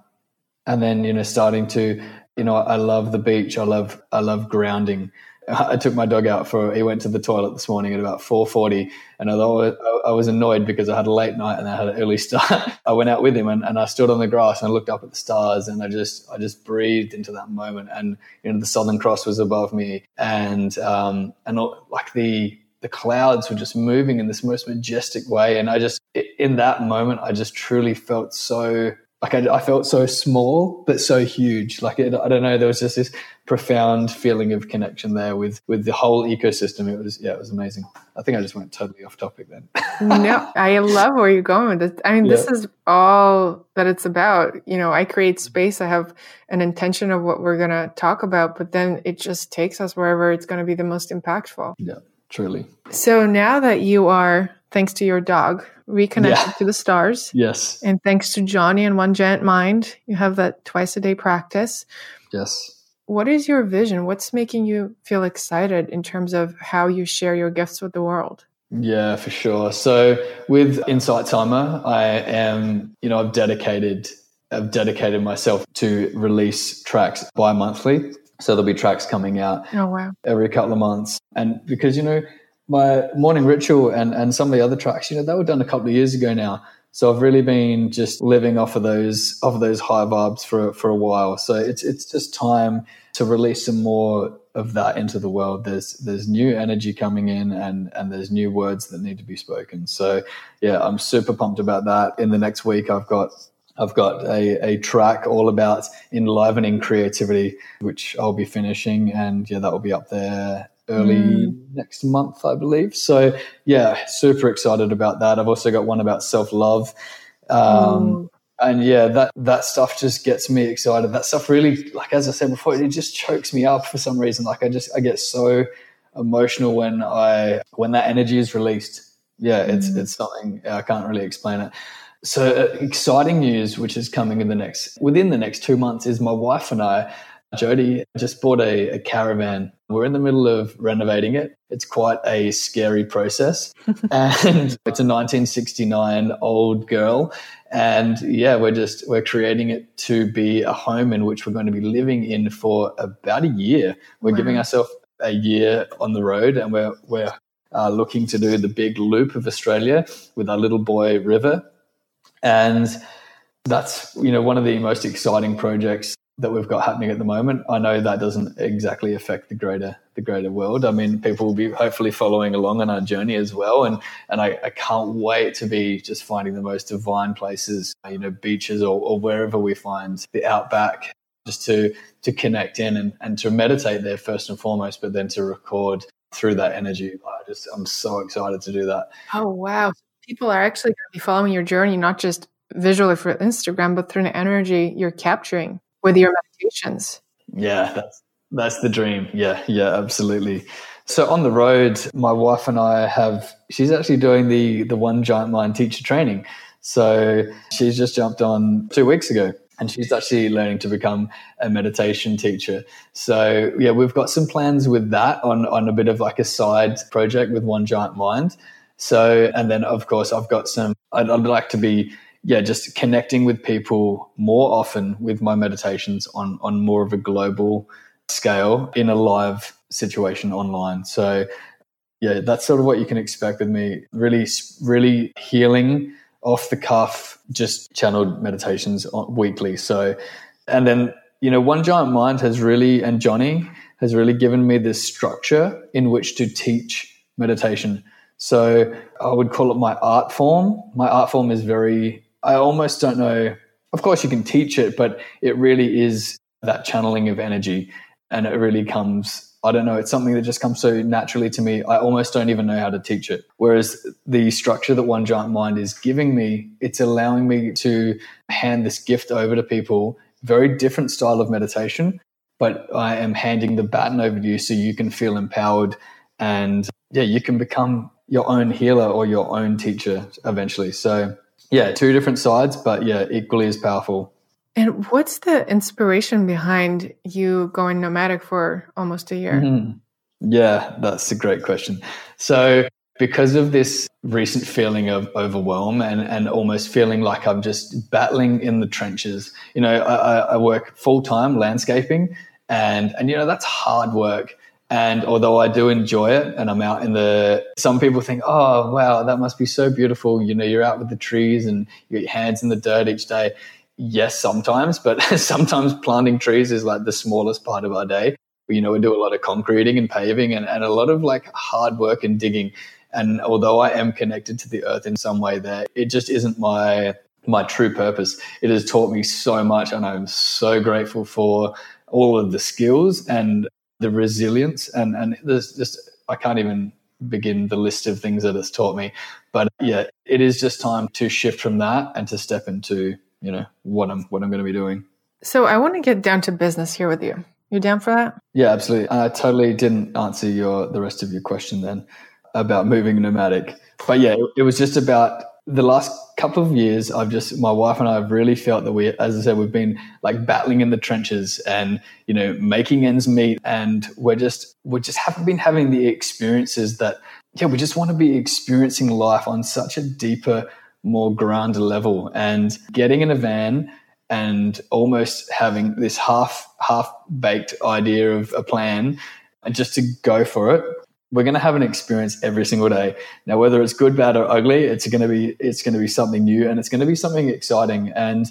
And then, you know, starting to, you know, I love the beach. I love grounding. I took my dog out he went to the toilet this morning at about 4:40, and although I was annoyed because I had a late night and I had an early start, I went out with him and I stood on the grass and I looked up at the stars, and I just breathed into that moment. And, you know, the Southern Cross was above me, and like the clouds were just moving in this most majestic way. And I just, in that moment, I just truly felt so, like I felt so small, but so huge. Like, I don't know, there was just this profound feeling of connection there with the whole ecosystem. It was amazing. I think I just went totally off topic then. No, I love where you're going with this. I mean, This is all that it's about. You know, I create space. I have an intention of what we're going to talk about, but then it just takes us wherever it's going to be the most impactful. Yeah, truly. So now that you are, thanks to your dog, reconnected to the stars. Yes. And thanks to Johnny and One Giant Mind, you have that twice a day practice. Yes. What is your vision? What's making you feel excited in terms of how you share your gifts with the world? Yeah, for sure. So with Insight Timer, I've dedicated myself to release tracks bi-monthly. So there'll be tracks coming out every couple of months. And because, you know, my Morning Ritual and some of the other tracks, you know, they were done a couple of years ago now. So I've really been just living off of those high vibes for a while. So it's just time to release some more of that into the world. There's new energy coming in and there's new words that need to be spoken. So yeah, I'm super pumped about that. In the next week, I've got a track all about enlivening creativity, which I'll be finishing, and yeah, that will be up there early next month, I believe. So yeah, super excited about that. I've also got one about self-love. And yeah, that stuff just gets me excited. That stuff really, like, as I said before, it just chokes me up for some reason. Like I get so emotional when that energy is released. Yeah, it's something I can't really explain it. So exciting news, which is coming within the next 2 months, is my wife and I, Jody, just bought a caravan. We're in the middle of renovating it. It's quite a scary process. And it's a 1969 old girl. And yeah, we're creating it to be a home in which we're going to be living in for about a year. We're giving ourselves a year on the road, and we're looking to do the big loop of Australia with our little boy River. And that's, you know, one of the most exciting projects that we've got happening at the moment. I know that doesn't exactly affect the greater world. I mean, people will be hopefully following along on our journey as well. And I can't wait to be just finding the most divine places, you know, beaches or wherever we find the outback, just to connect in and to meditate there first and foremost, but then to record through that energy. I'm so excited to do that. Oh, wow. People are actually going to be following your journey, not just visually for Instagram, but through the energy you're capturing with your meditations. Yeah, that's the dream. Yeah, absolutely. So on the road, my wife and I she's actually doing the One Giant Mind teacher training. So she's just jumped on 2 weeks ago, and she's actually learning to become a meditation teacher. So yeah, we've got some plans with that on a bit of like a side project with One Giant Mind. So, and then of course I've got I'd like to be, yeah, just connecting with people more often with my meditations on more of a global scale in a live situation online. So yeah, that's sort of what you can expect with me. Really, really healing off the cuff, just channeled meditations weekly. So, and then, you know, One Giant Mind and Johnny has really given me this structure in which to teach meditation. So I would call it my art form. My art form is very, I almost don't know. Of course you can teach it, but it really is that channeling of energy. And it really comes, I don't know, it's something that just comes so naturally to me. I almost don't even know how to teach it. Whereas the structure that One Giant Mind is giving me, it's allowing me to hand this gift over to people, very different style of meditation, but I am handing the baton over to you so you can feel empowered and you can become your own healer or your own teacher eventually. So two different sides, but equally as powerful. And what's the inspiration behind you going nomadic for almost a year? Mm-hmm. Yeah, that's a great question. So because of this recent feeling of overwhelm and almost feeling like I'm just battling in the trenches, you know, I work full-time landscaping and, you know, that's hard work. And although I do enjoy it and I'm out in some people think, oh, wow, that must be so beautiful. You know, you're out with the trees and you get your hands in the dirt each day. Yes, sometimes, but sometimes planting trees is like the smallest part of our day. You know, we do a lot of concreting and paving and a lot of like hard work and digging. And although I am connected to the earth in some way there, it just isn't my true purpose. It has taught me so much and I'm so grateful for all of the skills and the resilience and there's just, I can't even begin the list of things that it's taught me. But it is just time to shift from that and to step into, you know, what I'm going to be doing. So I want to get down to business here with you. You down for that? Yeah, absolutely. I totally didn't answer the rest of your question then about moving nomadic. But it was just about the last couple of years. My wife and I have really felt that we, as I said, we've been like battling in the trenches and, you know, making ends meet. And we just haven't been having the experiences that, we just want to be experiencing life on such a deeper, more ground level, and getting in a van and almost having this half-baked idea of a plan and just to go for it. We're going to have an experience every single day. Now, whether it's good, bad, or ugly, it's going to be something new and it's going to be something exciting. And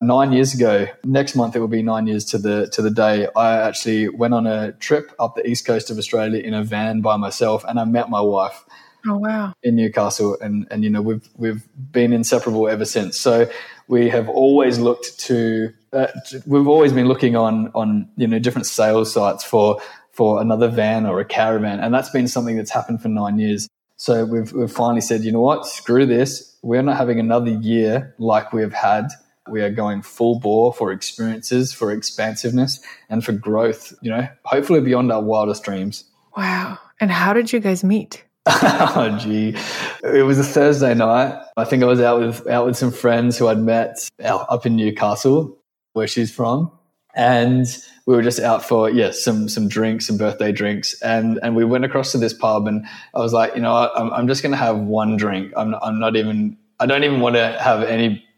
9 years ago, next month it will be 9 years to the day, I actually went on a trip up the east coast of Australia in a van by myself, and I met my wife. Oh, wow. In Newcastle. And you know, we've been inseparable ever since. So we have always looked we've always been looking on, you know, different sales sites for another van or a caravan. And that's been something that's happened for 9 years. So we've finally said, you know what, screw this. We're not having another year like we've had. We are going full bore for experiences, for expansiveness, and for growth, you know, hopefully beyond our wildest dreams. Wow. And how did you guys meet? Oh, gee. It was a Thursday night. I think I was out with some friends who I'd met up in Newcastle, where she's from. And we were just out for, some drinks, some birthday drinks. And we went across to this pub and I was like, you know, I'm just going to have one drink. I don't even want to have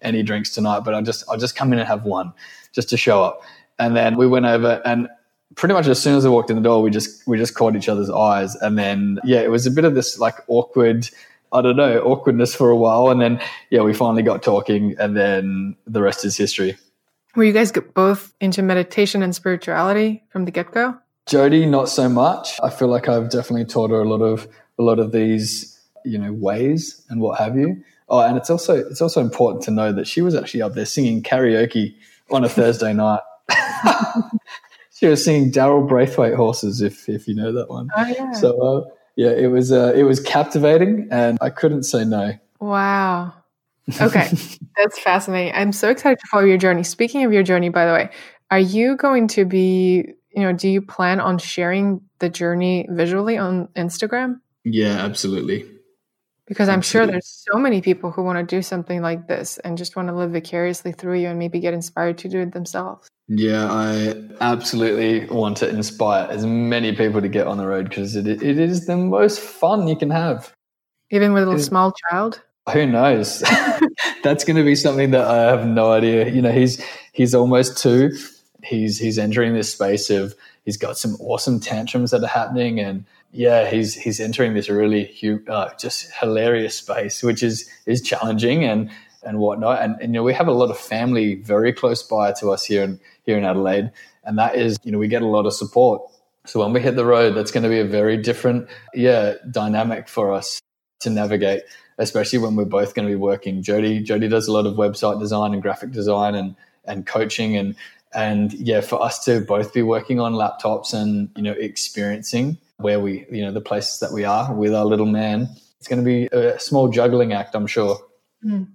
any drinks tonight, but I'll just come in and have one just to show up. And then we went over and pretty much as soon as I walked in the door, we just caught each other's eyes. And then, it was a bit of this like awkwardness for a while. And then, we finally got talking and then the rest is history. Were you guys both into meditation and spirituality from the get-go? Jody, not so much. I feel like I've definitely taught her a lot of these, you know, ways and what have you. Oh, and it's also important to know that she was actually up there singing karaoke on a Thursday night. She was singing Daryl Braithwaite Horses, if you know that one. Oh, yeah. So, it was captivating and I couldn't say no. Wow. Okay. That's fascinating. I'm so excited to follow your journey. Speaking of your journey, by the way, are you going to be, you know, do you plan on sharing the journey visually on Instagram? Yeah, absolutely. Because I'm sure there's so many people who want to do something like this and just want to live vicariously through you and maybe get inspired to do it themselves. Yeah, I absolutely want to inspire as many people to get on the road because it is the most fun you can have. Even with a little small child? Who knows? That's going to be something that I have no idea. You know, he's almost two. He's entering this space of he's got some awesome tantrums that are happening and he's entering this really just hilarious space, which is challenging and whatnot. And, you know, we have a lot of family very close by to us here in Adelaide. And that is, you know, we get a lot of support. So when we hit the road, that's going to be a very different, dynamic for us to navigate, especially when we're both going to be working. Jody does a lot of website design and graphic design and coaching and for us to both be working on laptops and, experiencing where we, the places that we are with our little man. It's going to be a small juggling act, I'm sure.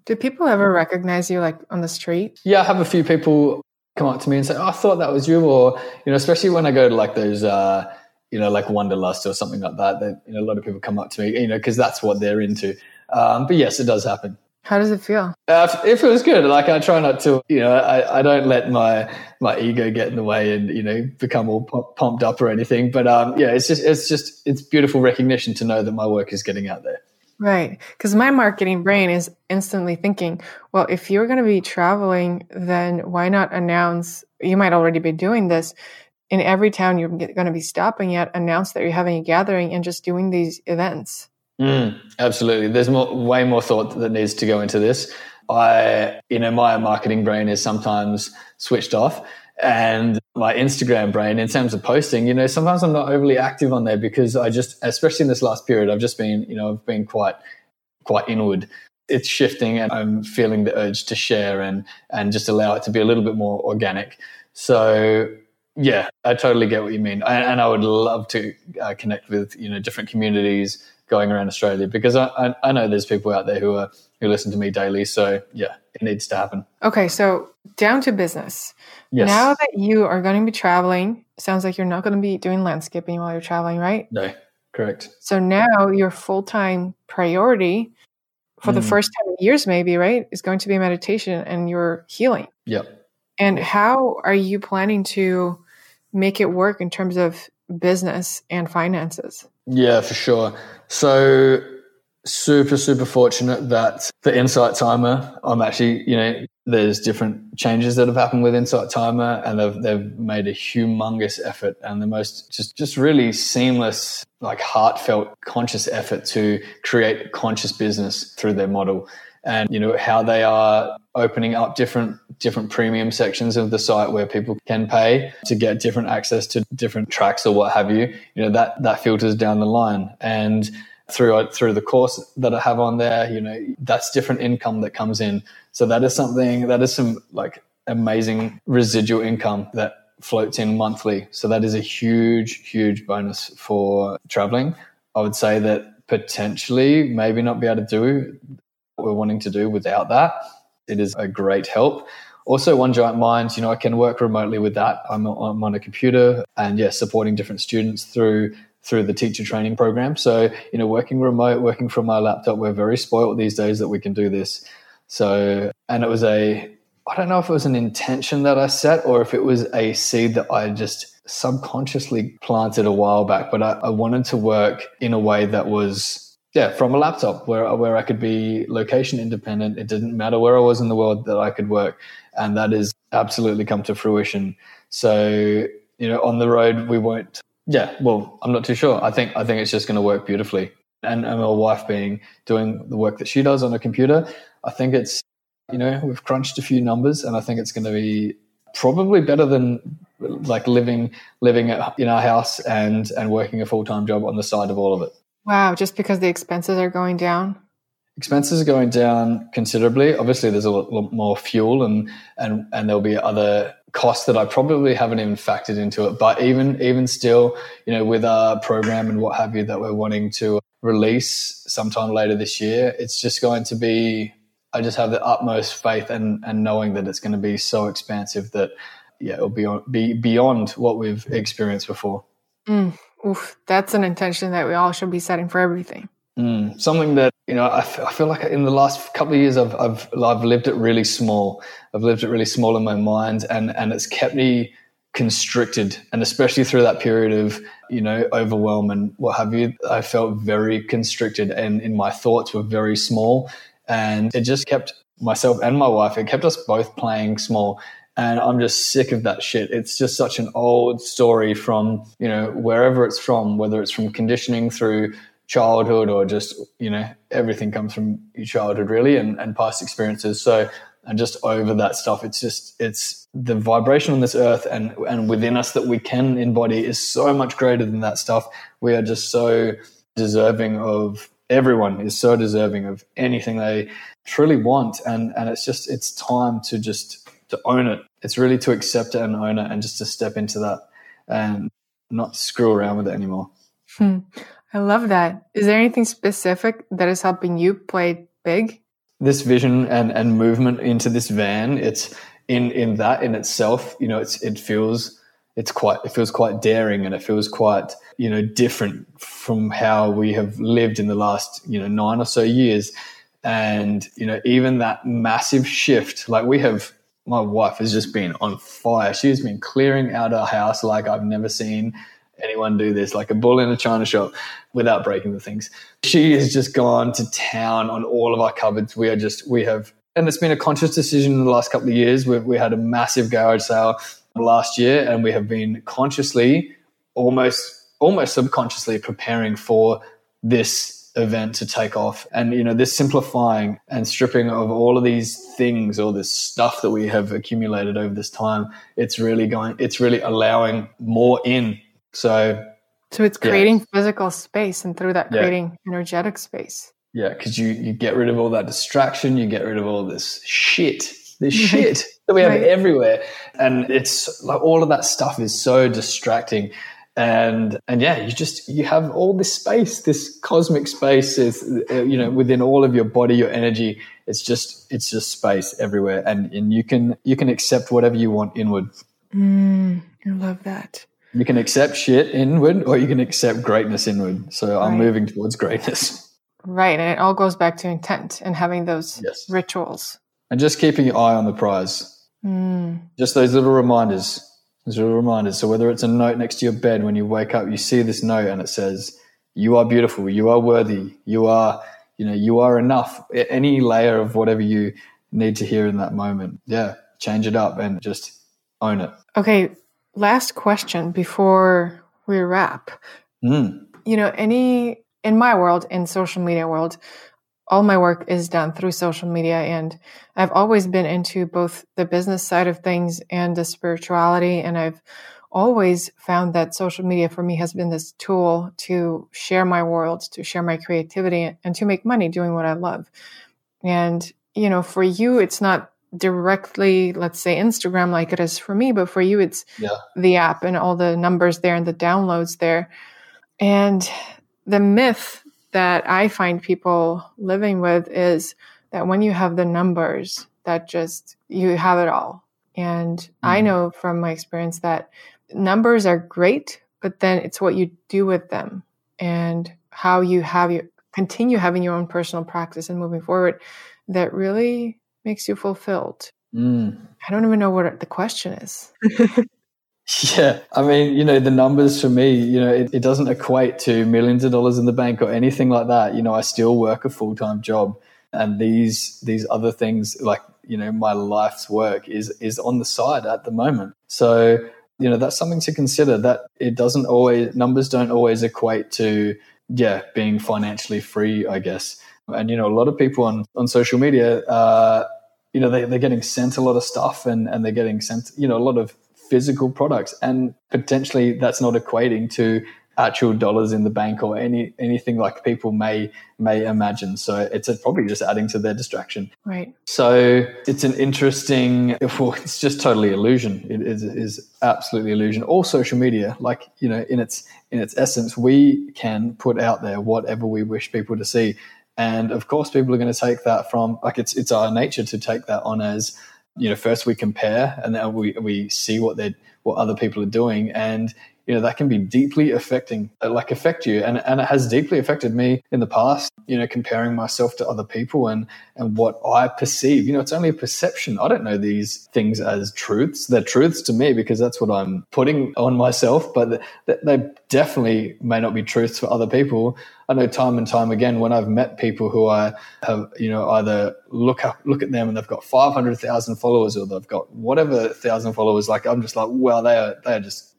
Do people ever recognize you like on the street? Yeah, I have a few people come up to me and say, oh, I thought that was you, or, especially when I go to like those, like Wanderlust or something like that, a lot of people come up to me, because that's what they're into. But yes, it does happen. How does it feel? It feels good. Like I try not to, I don't let my ego get in the way and, become all pumped up or anything. But it's beautiful recognition to know that my work is getting out there. Right. Because my marketing brain is instantly thinking, well, if you're going to be traveling, then why not announce, you might already be doing this, in every town you're going to be stopping at, announce that you're having a gathering and just doing these events. Absolutely. There's way more thought that needs to go into this. My marketing brain is sometimes switched off, and my Instagram brain, in terms of posting, sometimes I'm not overly active on there because I just, especially in this last period, I've just been, I've been quite inward. It's shifting and I'm feeling the urge to share and just allow it to be a little bit more organic. So yeah, I totally get what you mean. And I would love to connect with, different communities going around Australia, because I know there's people out there who listen to me daily. So yeah, it needs to happen. Okay, so down to business. Yes. Now that you are going to be traveling, sounds like you're not going to be doing landscaping while you're traveling, right? No, correct. So now your full-time priority for the first time in years maybe, right, is going to be meditation and your healing. Yep. And how are you planning to make it work in terms of business and finances? Yeah, for sure. So super, super fortunate that the Insight Timer, I'm actually, there's different changes that have happened with Insight Timer, and they've made a humongous effort and the most just really seamless, like heartfelt, conscious effort to create conscious business through their model. And how they are opening up different premium sections of the site where people can pay to get different access to different tracks or what have you. That filters down the line, and through the course that I have on there, that's different income that comes in. So that is some like amazing residual income that floats in monthly. So that is a huge, huge bonus for traveling. I would say that potentially maybe not be able to do what we're wanting to do without that. It is a great help. Also, One Giant Mind, I can work remotely with that. I'm on a computer and supporting different students through the teacher training program. So, working remote, working from my laptop, we're very spoiled these days that we can do this. So, and it was I don't know if it was an intention that I set or if it was a seed that I just subconsciously planted a while back, but I wanted to work in a way that was from a laptop where I could be location independent. It didn't matter where I was in the world that I could work, and that has absolutely come to fruition. So, on the road we won't. Yeah, well, I'm not too sure. I think it's just going to work beautifully. And my wife doing the work that she does on a computer, I think it's, we've crunched a few numbers, and I think it's going to be probably better than like living in our house and working a full-time job on the side of all of it. Wow, just because the expenses are going down? Expenses are going down considerably. Obviously, there's a lot more fuel and there'll be other costs that I probably haven't even factored into it. But even still, with our program and what have you that we're wanting to release sometime later this year, it's just going to be, I just have the utmost faith and knowing that it's going to be so expansive that, it'll be beyond what we've experienced before. Oof, that's an intention that we all should be setting for everything. Something that, I feel like in the last couple of years I've lived it really small. I've lived it really small in my mind, and it's kept me constricted. And especially through that period of, overwhelm and what have you, I felt very constricted, and in my thoughts were very small. And it just kept myself and my wife, it kept us both playing small. And I'm just sick of that shit. It's just such an old story from, wherever it's from, whether it's from conditioning through childhood or just, everything comes from your childhood really and past experiences. So and just over that stuff. It's just, it's the vibration on this earth and within us that we can embody is so much greater than that stuff. We are just so deserving of, everyone is so deserving of anything they truly want. And it's just, it's time to just, to own it. It's really to accept it and own it and just to step into that and not screw around with it anymore. I love that. Is there anything specific that is helping you play big? This vision and movement into this van, it's in that in itself, you know, it feels quite daring, and it feels quite, you know, different from how we have lived in the last, you know, 9 or so years. And, you know, even that massive shift, like we have, my wife has just been on fire. She's been clearing out our house like I've never seen anyone do this, like a bull in a china shop, without breaking the things. She has just gone to town on all of our cupboards. We have, and it's been a conscious decision in the last couple of years. We had a massive garage sale last year, and we have been consciously, almost subconsciously preparing for this event to take off. And, you know, this simplifying and stripping of all of these things, all this stuff that we have accumulated over this time, it's really allowing more in. So it's creating physical space, and through that creating energetic space. Yeah, because you get rid of all that distraction, you get rid of all this shit that we have everywhere. And it's like all of that stuff is so distracting. And yeah, you have all this space, this cosmic space is, you know, within all of your body, your energy. It's just space everywhere. And you can accept whatever you want inward. I love that. You can accept shit inward, or you can accept greatness inward. So I'm moving towards greatness. Right. And it all goes back to intent and having those rituals. And just keeping your eye on the prize. Just those little reminders. So whether it's a note next to your bed, when you wake up, you see this note and it says, you are beautiful, you are worthy, you are enough. Any layer of whatever you need to hear in that moment. Yeah. Change it up and just own it. Okay. Last question before we wrap. You know, in my world, in social media world, all my work is done through social media, and I've always been into both the business side of things and the spirituality. And I've always found that social media for me has been this tool to share my world, to share my creativity, and to make money doing what I love. And, you know, for you, it's not directly, let's say, Instagram like it is for me, but for you it's the app and all the numbers there and the downloads there. And the myth that I find people living with is that when you have the numbers, that just, you have it all. And I know from my experience that numbers are great, but then it's what you do with them and how you have your continue having your own personal practice and moving forward that really makes you fulfilled. I don't even know what the question is. Yeah. I mean, you know, the numbers for me, you know, it doesn't equate to millions of dollars in the bank or anything like that. You know, I still work a full-time job, and these other things, like, you know, my life's work is on the side at the moment. So, you know, that's something to consider, that it doesn't always, numbers don't always equate to, being financially free, I guess. And, you know, a lot of people on social media, you know, they're getting sent a lot of stuff and they're getting sent, you know, a lot of physical products, and potentially that's not equating to actual dollars in the bank or anything like people may imagine. So it's probably just adding to their distraction. Right. So it's an interesting, it's just totally illusion. It is absolutely illusion. All social media, like, you know, in its essence, we can put out there whatever we wish people to see. And of course, people are going to take that from, like, it's our nature to take that on as, you know, first we compare, and then we see what other people are doing, and, you know, that can be deeply affect you, and it has deeply affected me in the past. You know, comparing myself to other people and what I perceive. You know, it's only a perception. I don't know these things as truths. They're truths to me because that's what I'm putting on myself, but they definitely may not be truths for other people. I know time and time again when I've met people who I have, you know, either look at them and they've got 500,000 followers, or they've got whatever 1,000 followers. Like, I'm just like, wow, they're just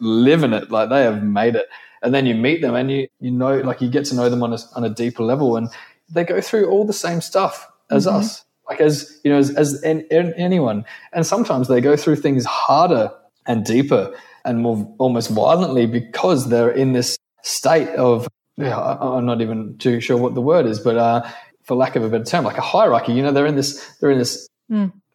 living it, like they have made it. And then you meet them and you know, like, you get to know them on a deeper level, and they go through all the same stuff as us. like as you know, as anyone. And sometimes they go through things harder and deeper and more almost violently because they're in this state of, I'm not even too sure what the word is, but for lack of a better term, like a hierarchy. You know, they're in this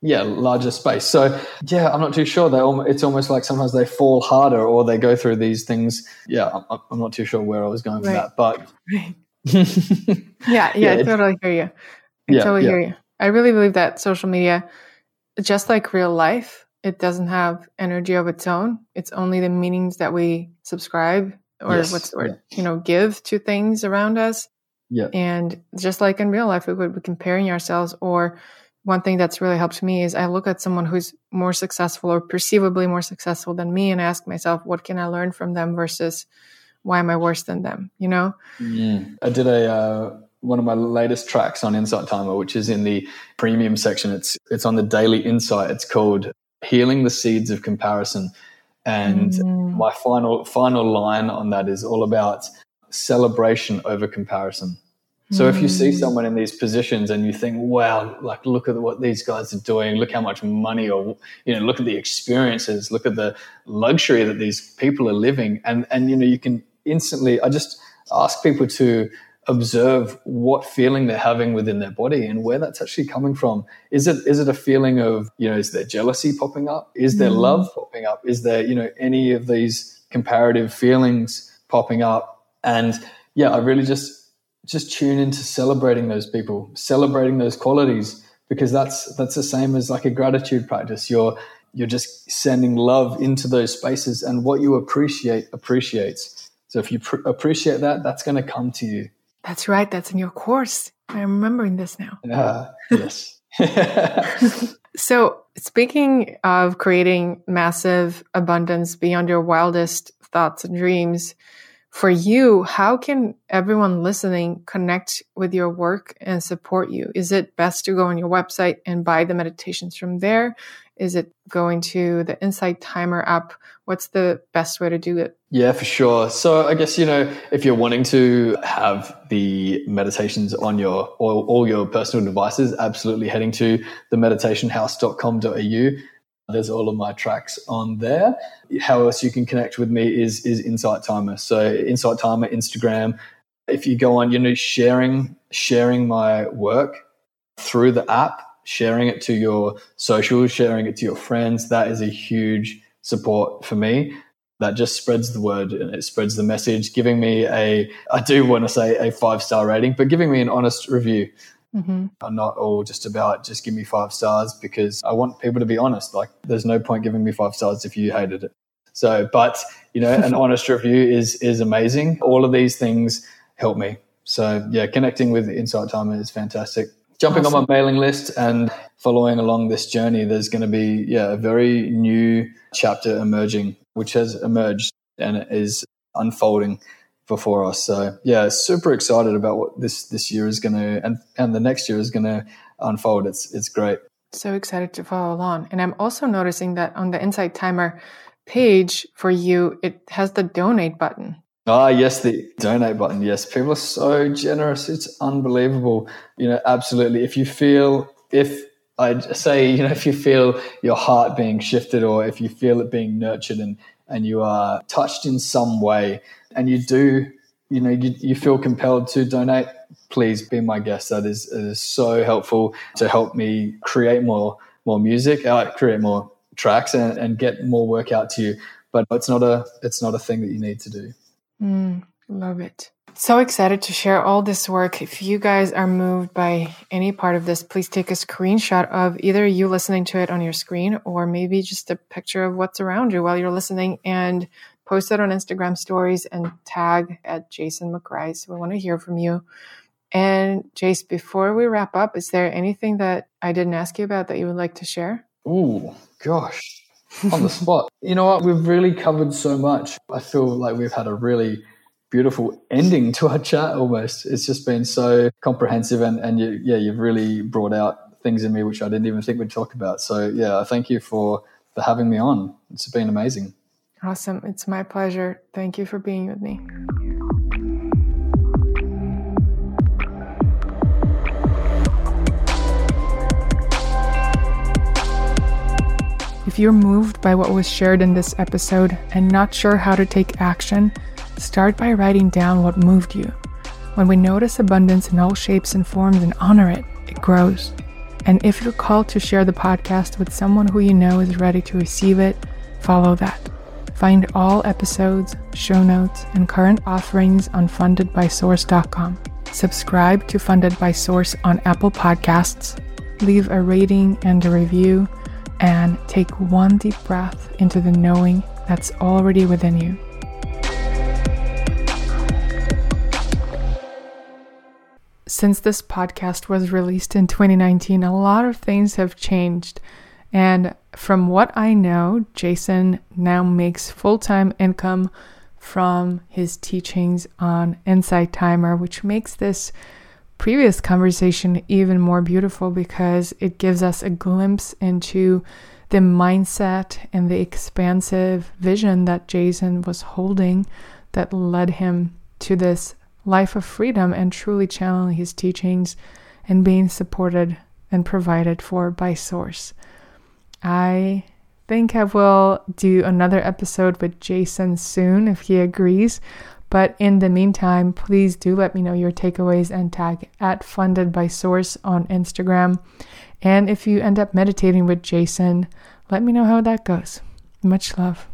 larger space. So I'm not too sure. It's almost like sometimes they fall harder or they go through these things. Yeah, I'm not too sure where I was going with that, but I totally hear you. Hear you. I really believe that social media, just like real life, it doesn't have energy of its own. It's only the meanings that we subscribe or give to things around us. Yeah. And just like in real life, we would be comparing ourselves. Or one thing that's really helped me is I look at someone who's more successful or perceivably more successful than me and ask myself, what can I learn from them versus why am I worse than them? You know? Yeah. I did one of my latest tracks on Insight Timer, which is in the premium section. It's on the Daily Insight. It's called Healing the Seeds of Comparison. And my final line on that is all about celebration over comparison. So if you see someone in these positions and you think, wow, like look at what these guys are doing, look how much money, or look at the experiences, look at the luxury that these people are living, and you can instantly, I just ask people to observe what feeling they're having within their body and where that's actually coming from. Is it a feeling of, is there jealousy popping up? Is there love popping up? Is there, any of these comparative feelings popping up? And I really just tune into celebrating those people, celebrating those qualities, because that's the same as like a gratitude practice. You're just sending love into those spaces, and what you appreciate appreciates. So if you appreciate that, that's going to come to you. That's right. That's in your course. I'm remembering this now. Yes. So speaking of creating massive abundance beyond your wildest thoughts and dreams, for you, how can everyone listening connect with your work and support you? Is it best to go on your website and buy the meditations from there? Is it going to the Insight Timer app? What's the best way to do it? Yeah, for sure. So I guess, if you're wanting to have the meditations on your or all your personal devices, absolutely heading to themeditationhouse.com.au. There's all of my tracks on there. How else you can connect with me is Insight Timer. So Insight Timer, Instagram. If you go on, sharing my work through the app, sharing it to your socials, sharing it to your friends, that is a huge support for me. That just spreads the word and it spreads the message, giving me I do want to say a 5-star rating, but giving me an honest review. I'm not all just about just give me 5 stars, because I want people to be honest. Like, there's no point giving me 5 stars if you hated it. So, but an honest review is amazing. All of these things help me. So connecting with Insight Timer is fantastic. Jumping on my mailing list and following along this journey, there's going to be a very new chapter emerging, which has emerged and it is unfolding before us. So super excited about what this year is going to and the next year is going to unfold. It's great. So excited to follow along. And I'm also noticing that on the Insight Timer page for you, it has the donate button. Ah, yes, the donate button. Yes, people are so generous. It's unbelievable. Absolutely. If you feel your heart being shifted, or if you feel it being nurtured and you are touched in some way, and you do, you feel compelled to donate, please be my guest. That is so helpful to help me create more music, create more tracks, and get more work out to you. But it's not a thing that you need to do. Love it. So excited to share all this work. If you guys are moved by any part of this, please take a screenshot of either you listening to it on your screen, or maybe just a picture of what's around you while you're listening, and post it on Instagram stories and tag at Jason McGrice. We want to hear from you. And Jace, before we wrap up, is there anything that I didn't ask you about that you would like to share? Oh, gosh. On the spot. You know what? We've really covered so much. I feel like we've had a really beautiful ending to our chat almost. It's just been so comprehensive and you've really brought out things in me which I didn't even think we'd talk about. So I thank you for having me on. It's been amazing. Awesome. It's my pleasure. Thank you for being with me. If you're moved by what was shared in this episode and not sure how to take action, start by writing down what moved you. When we notice abundance in all shapes and forms and honor it, it grows. And if you're called to share the podcast with someone who you know is ready to receive it, follow that. Find all episodes, show notes, and current offerings on fundedbysource.com. Subscribe to Funded by Source on Apple Podcasts. Leave a rating and a review, and take one deep breath into the knowing that's already within you. Since this podcast was released in 2019, a lot of things have changed. And from what I know, Jason now makes full-time income from his teachings on Insight Timer, which makes this previous conversation even more beautiful because it gives us a glimpse into the mindset and the expansive vision that Jason was holding that led him to this life of freedom and truly channeling his teachings and being supported and provided for by Source. I think I will do another episode with Jason soon if he agrees, but in the meantime, please do let me know your takeaways and tag @FundedBySource on Instagram. And if you end up meditating with Jason, let me know how that goes. Much love.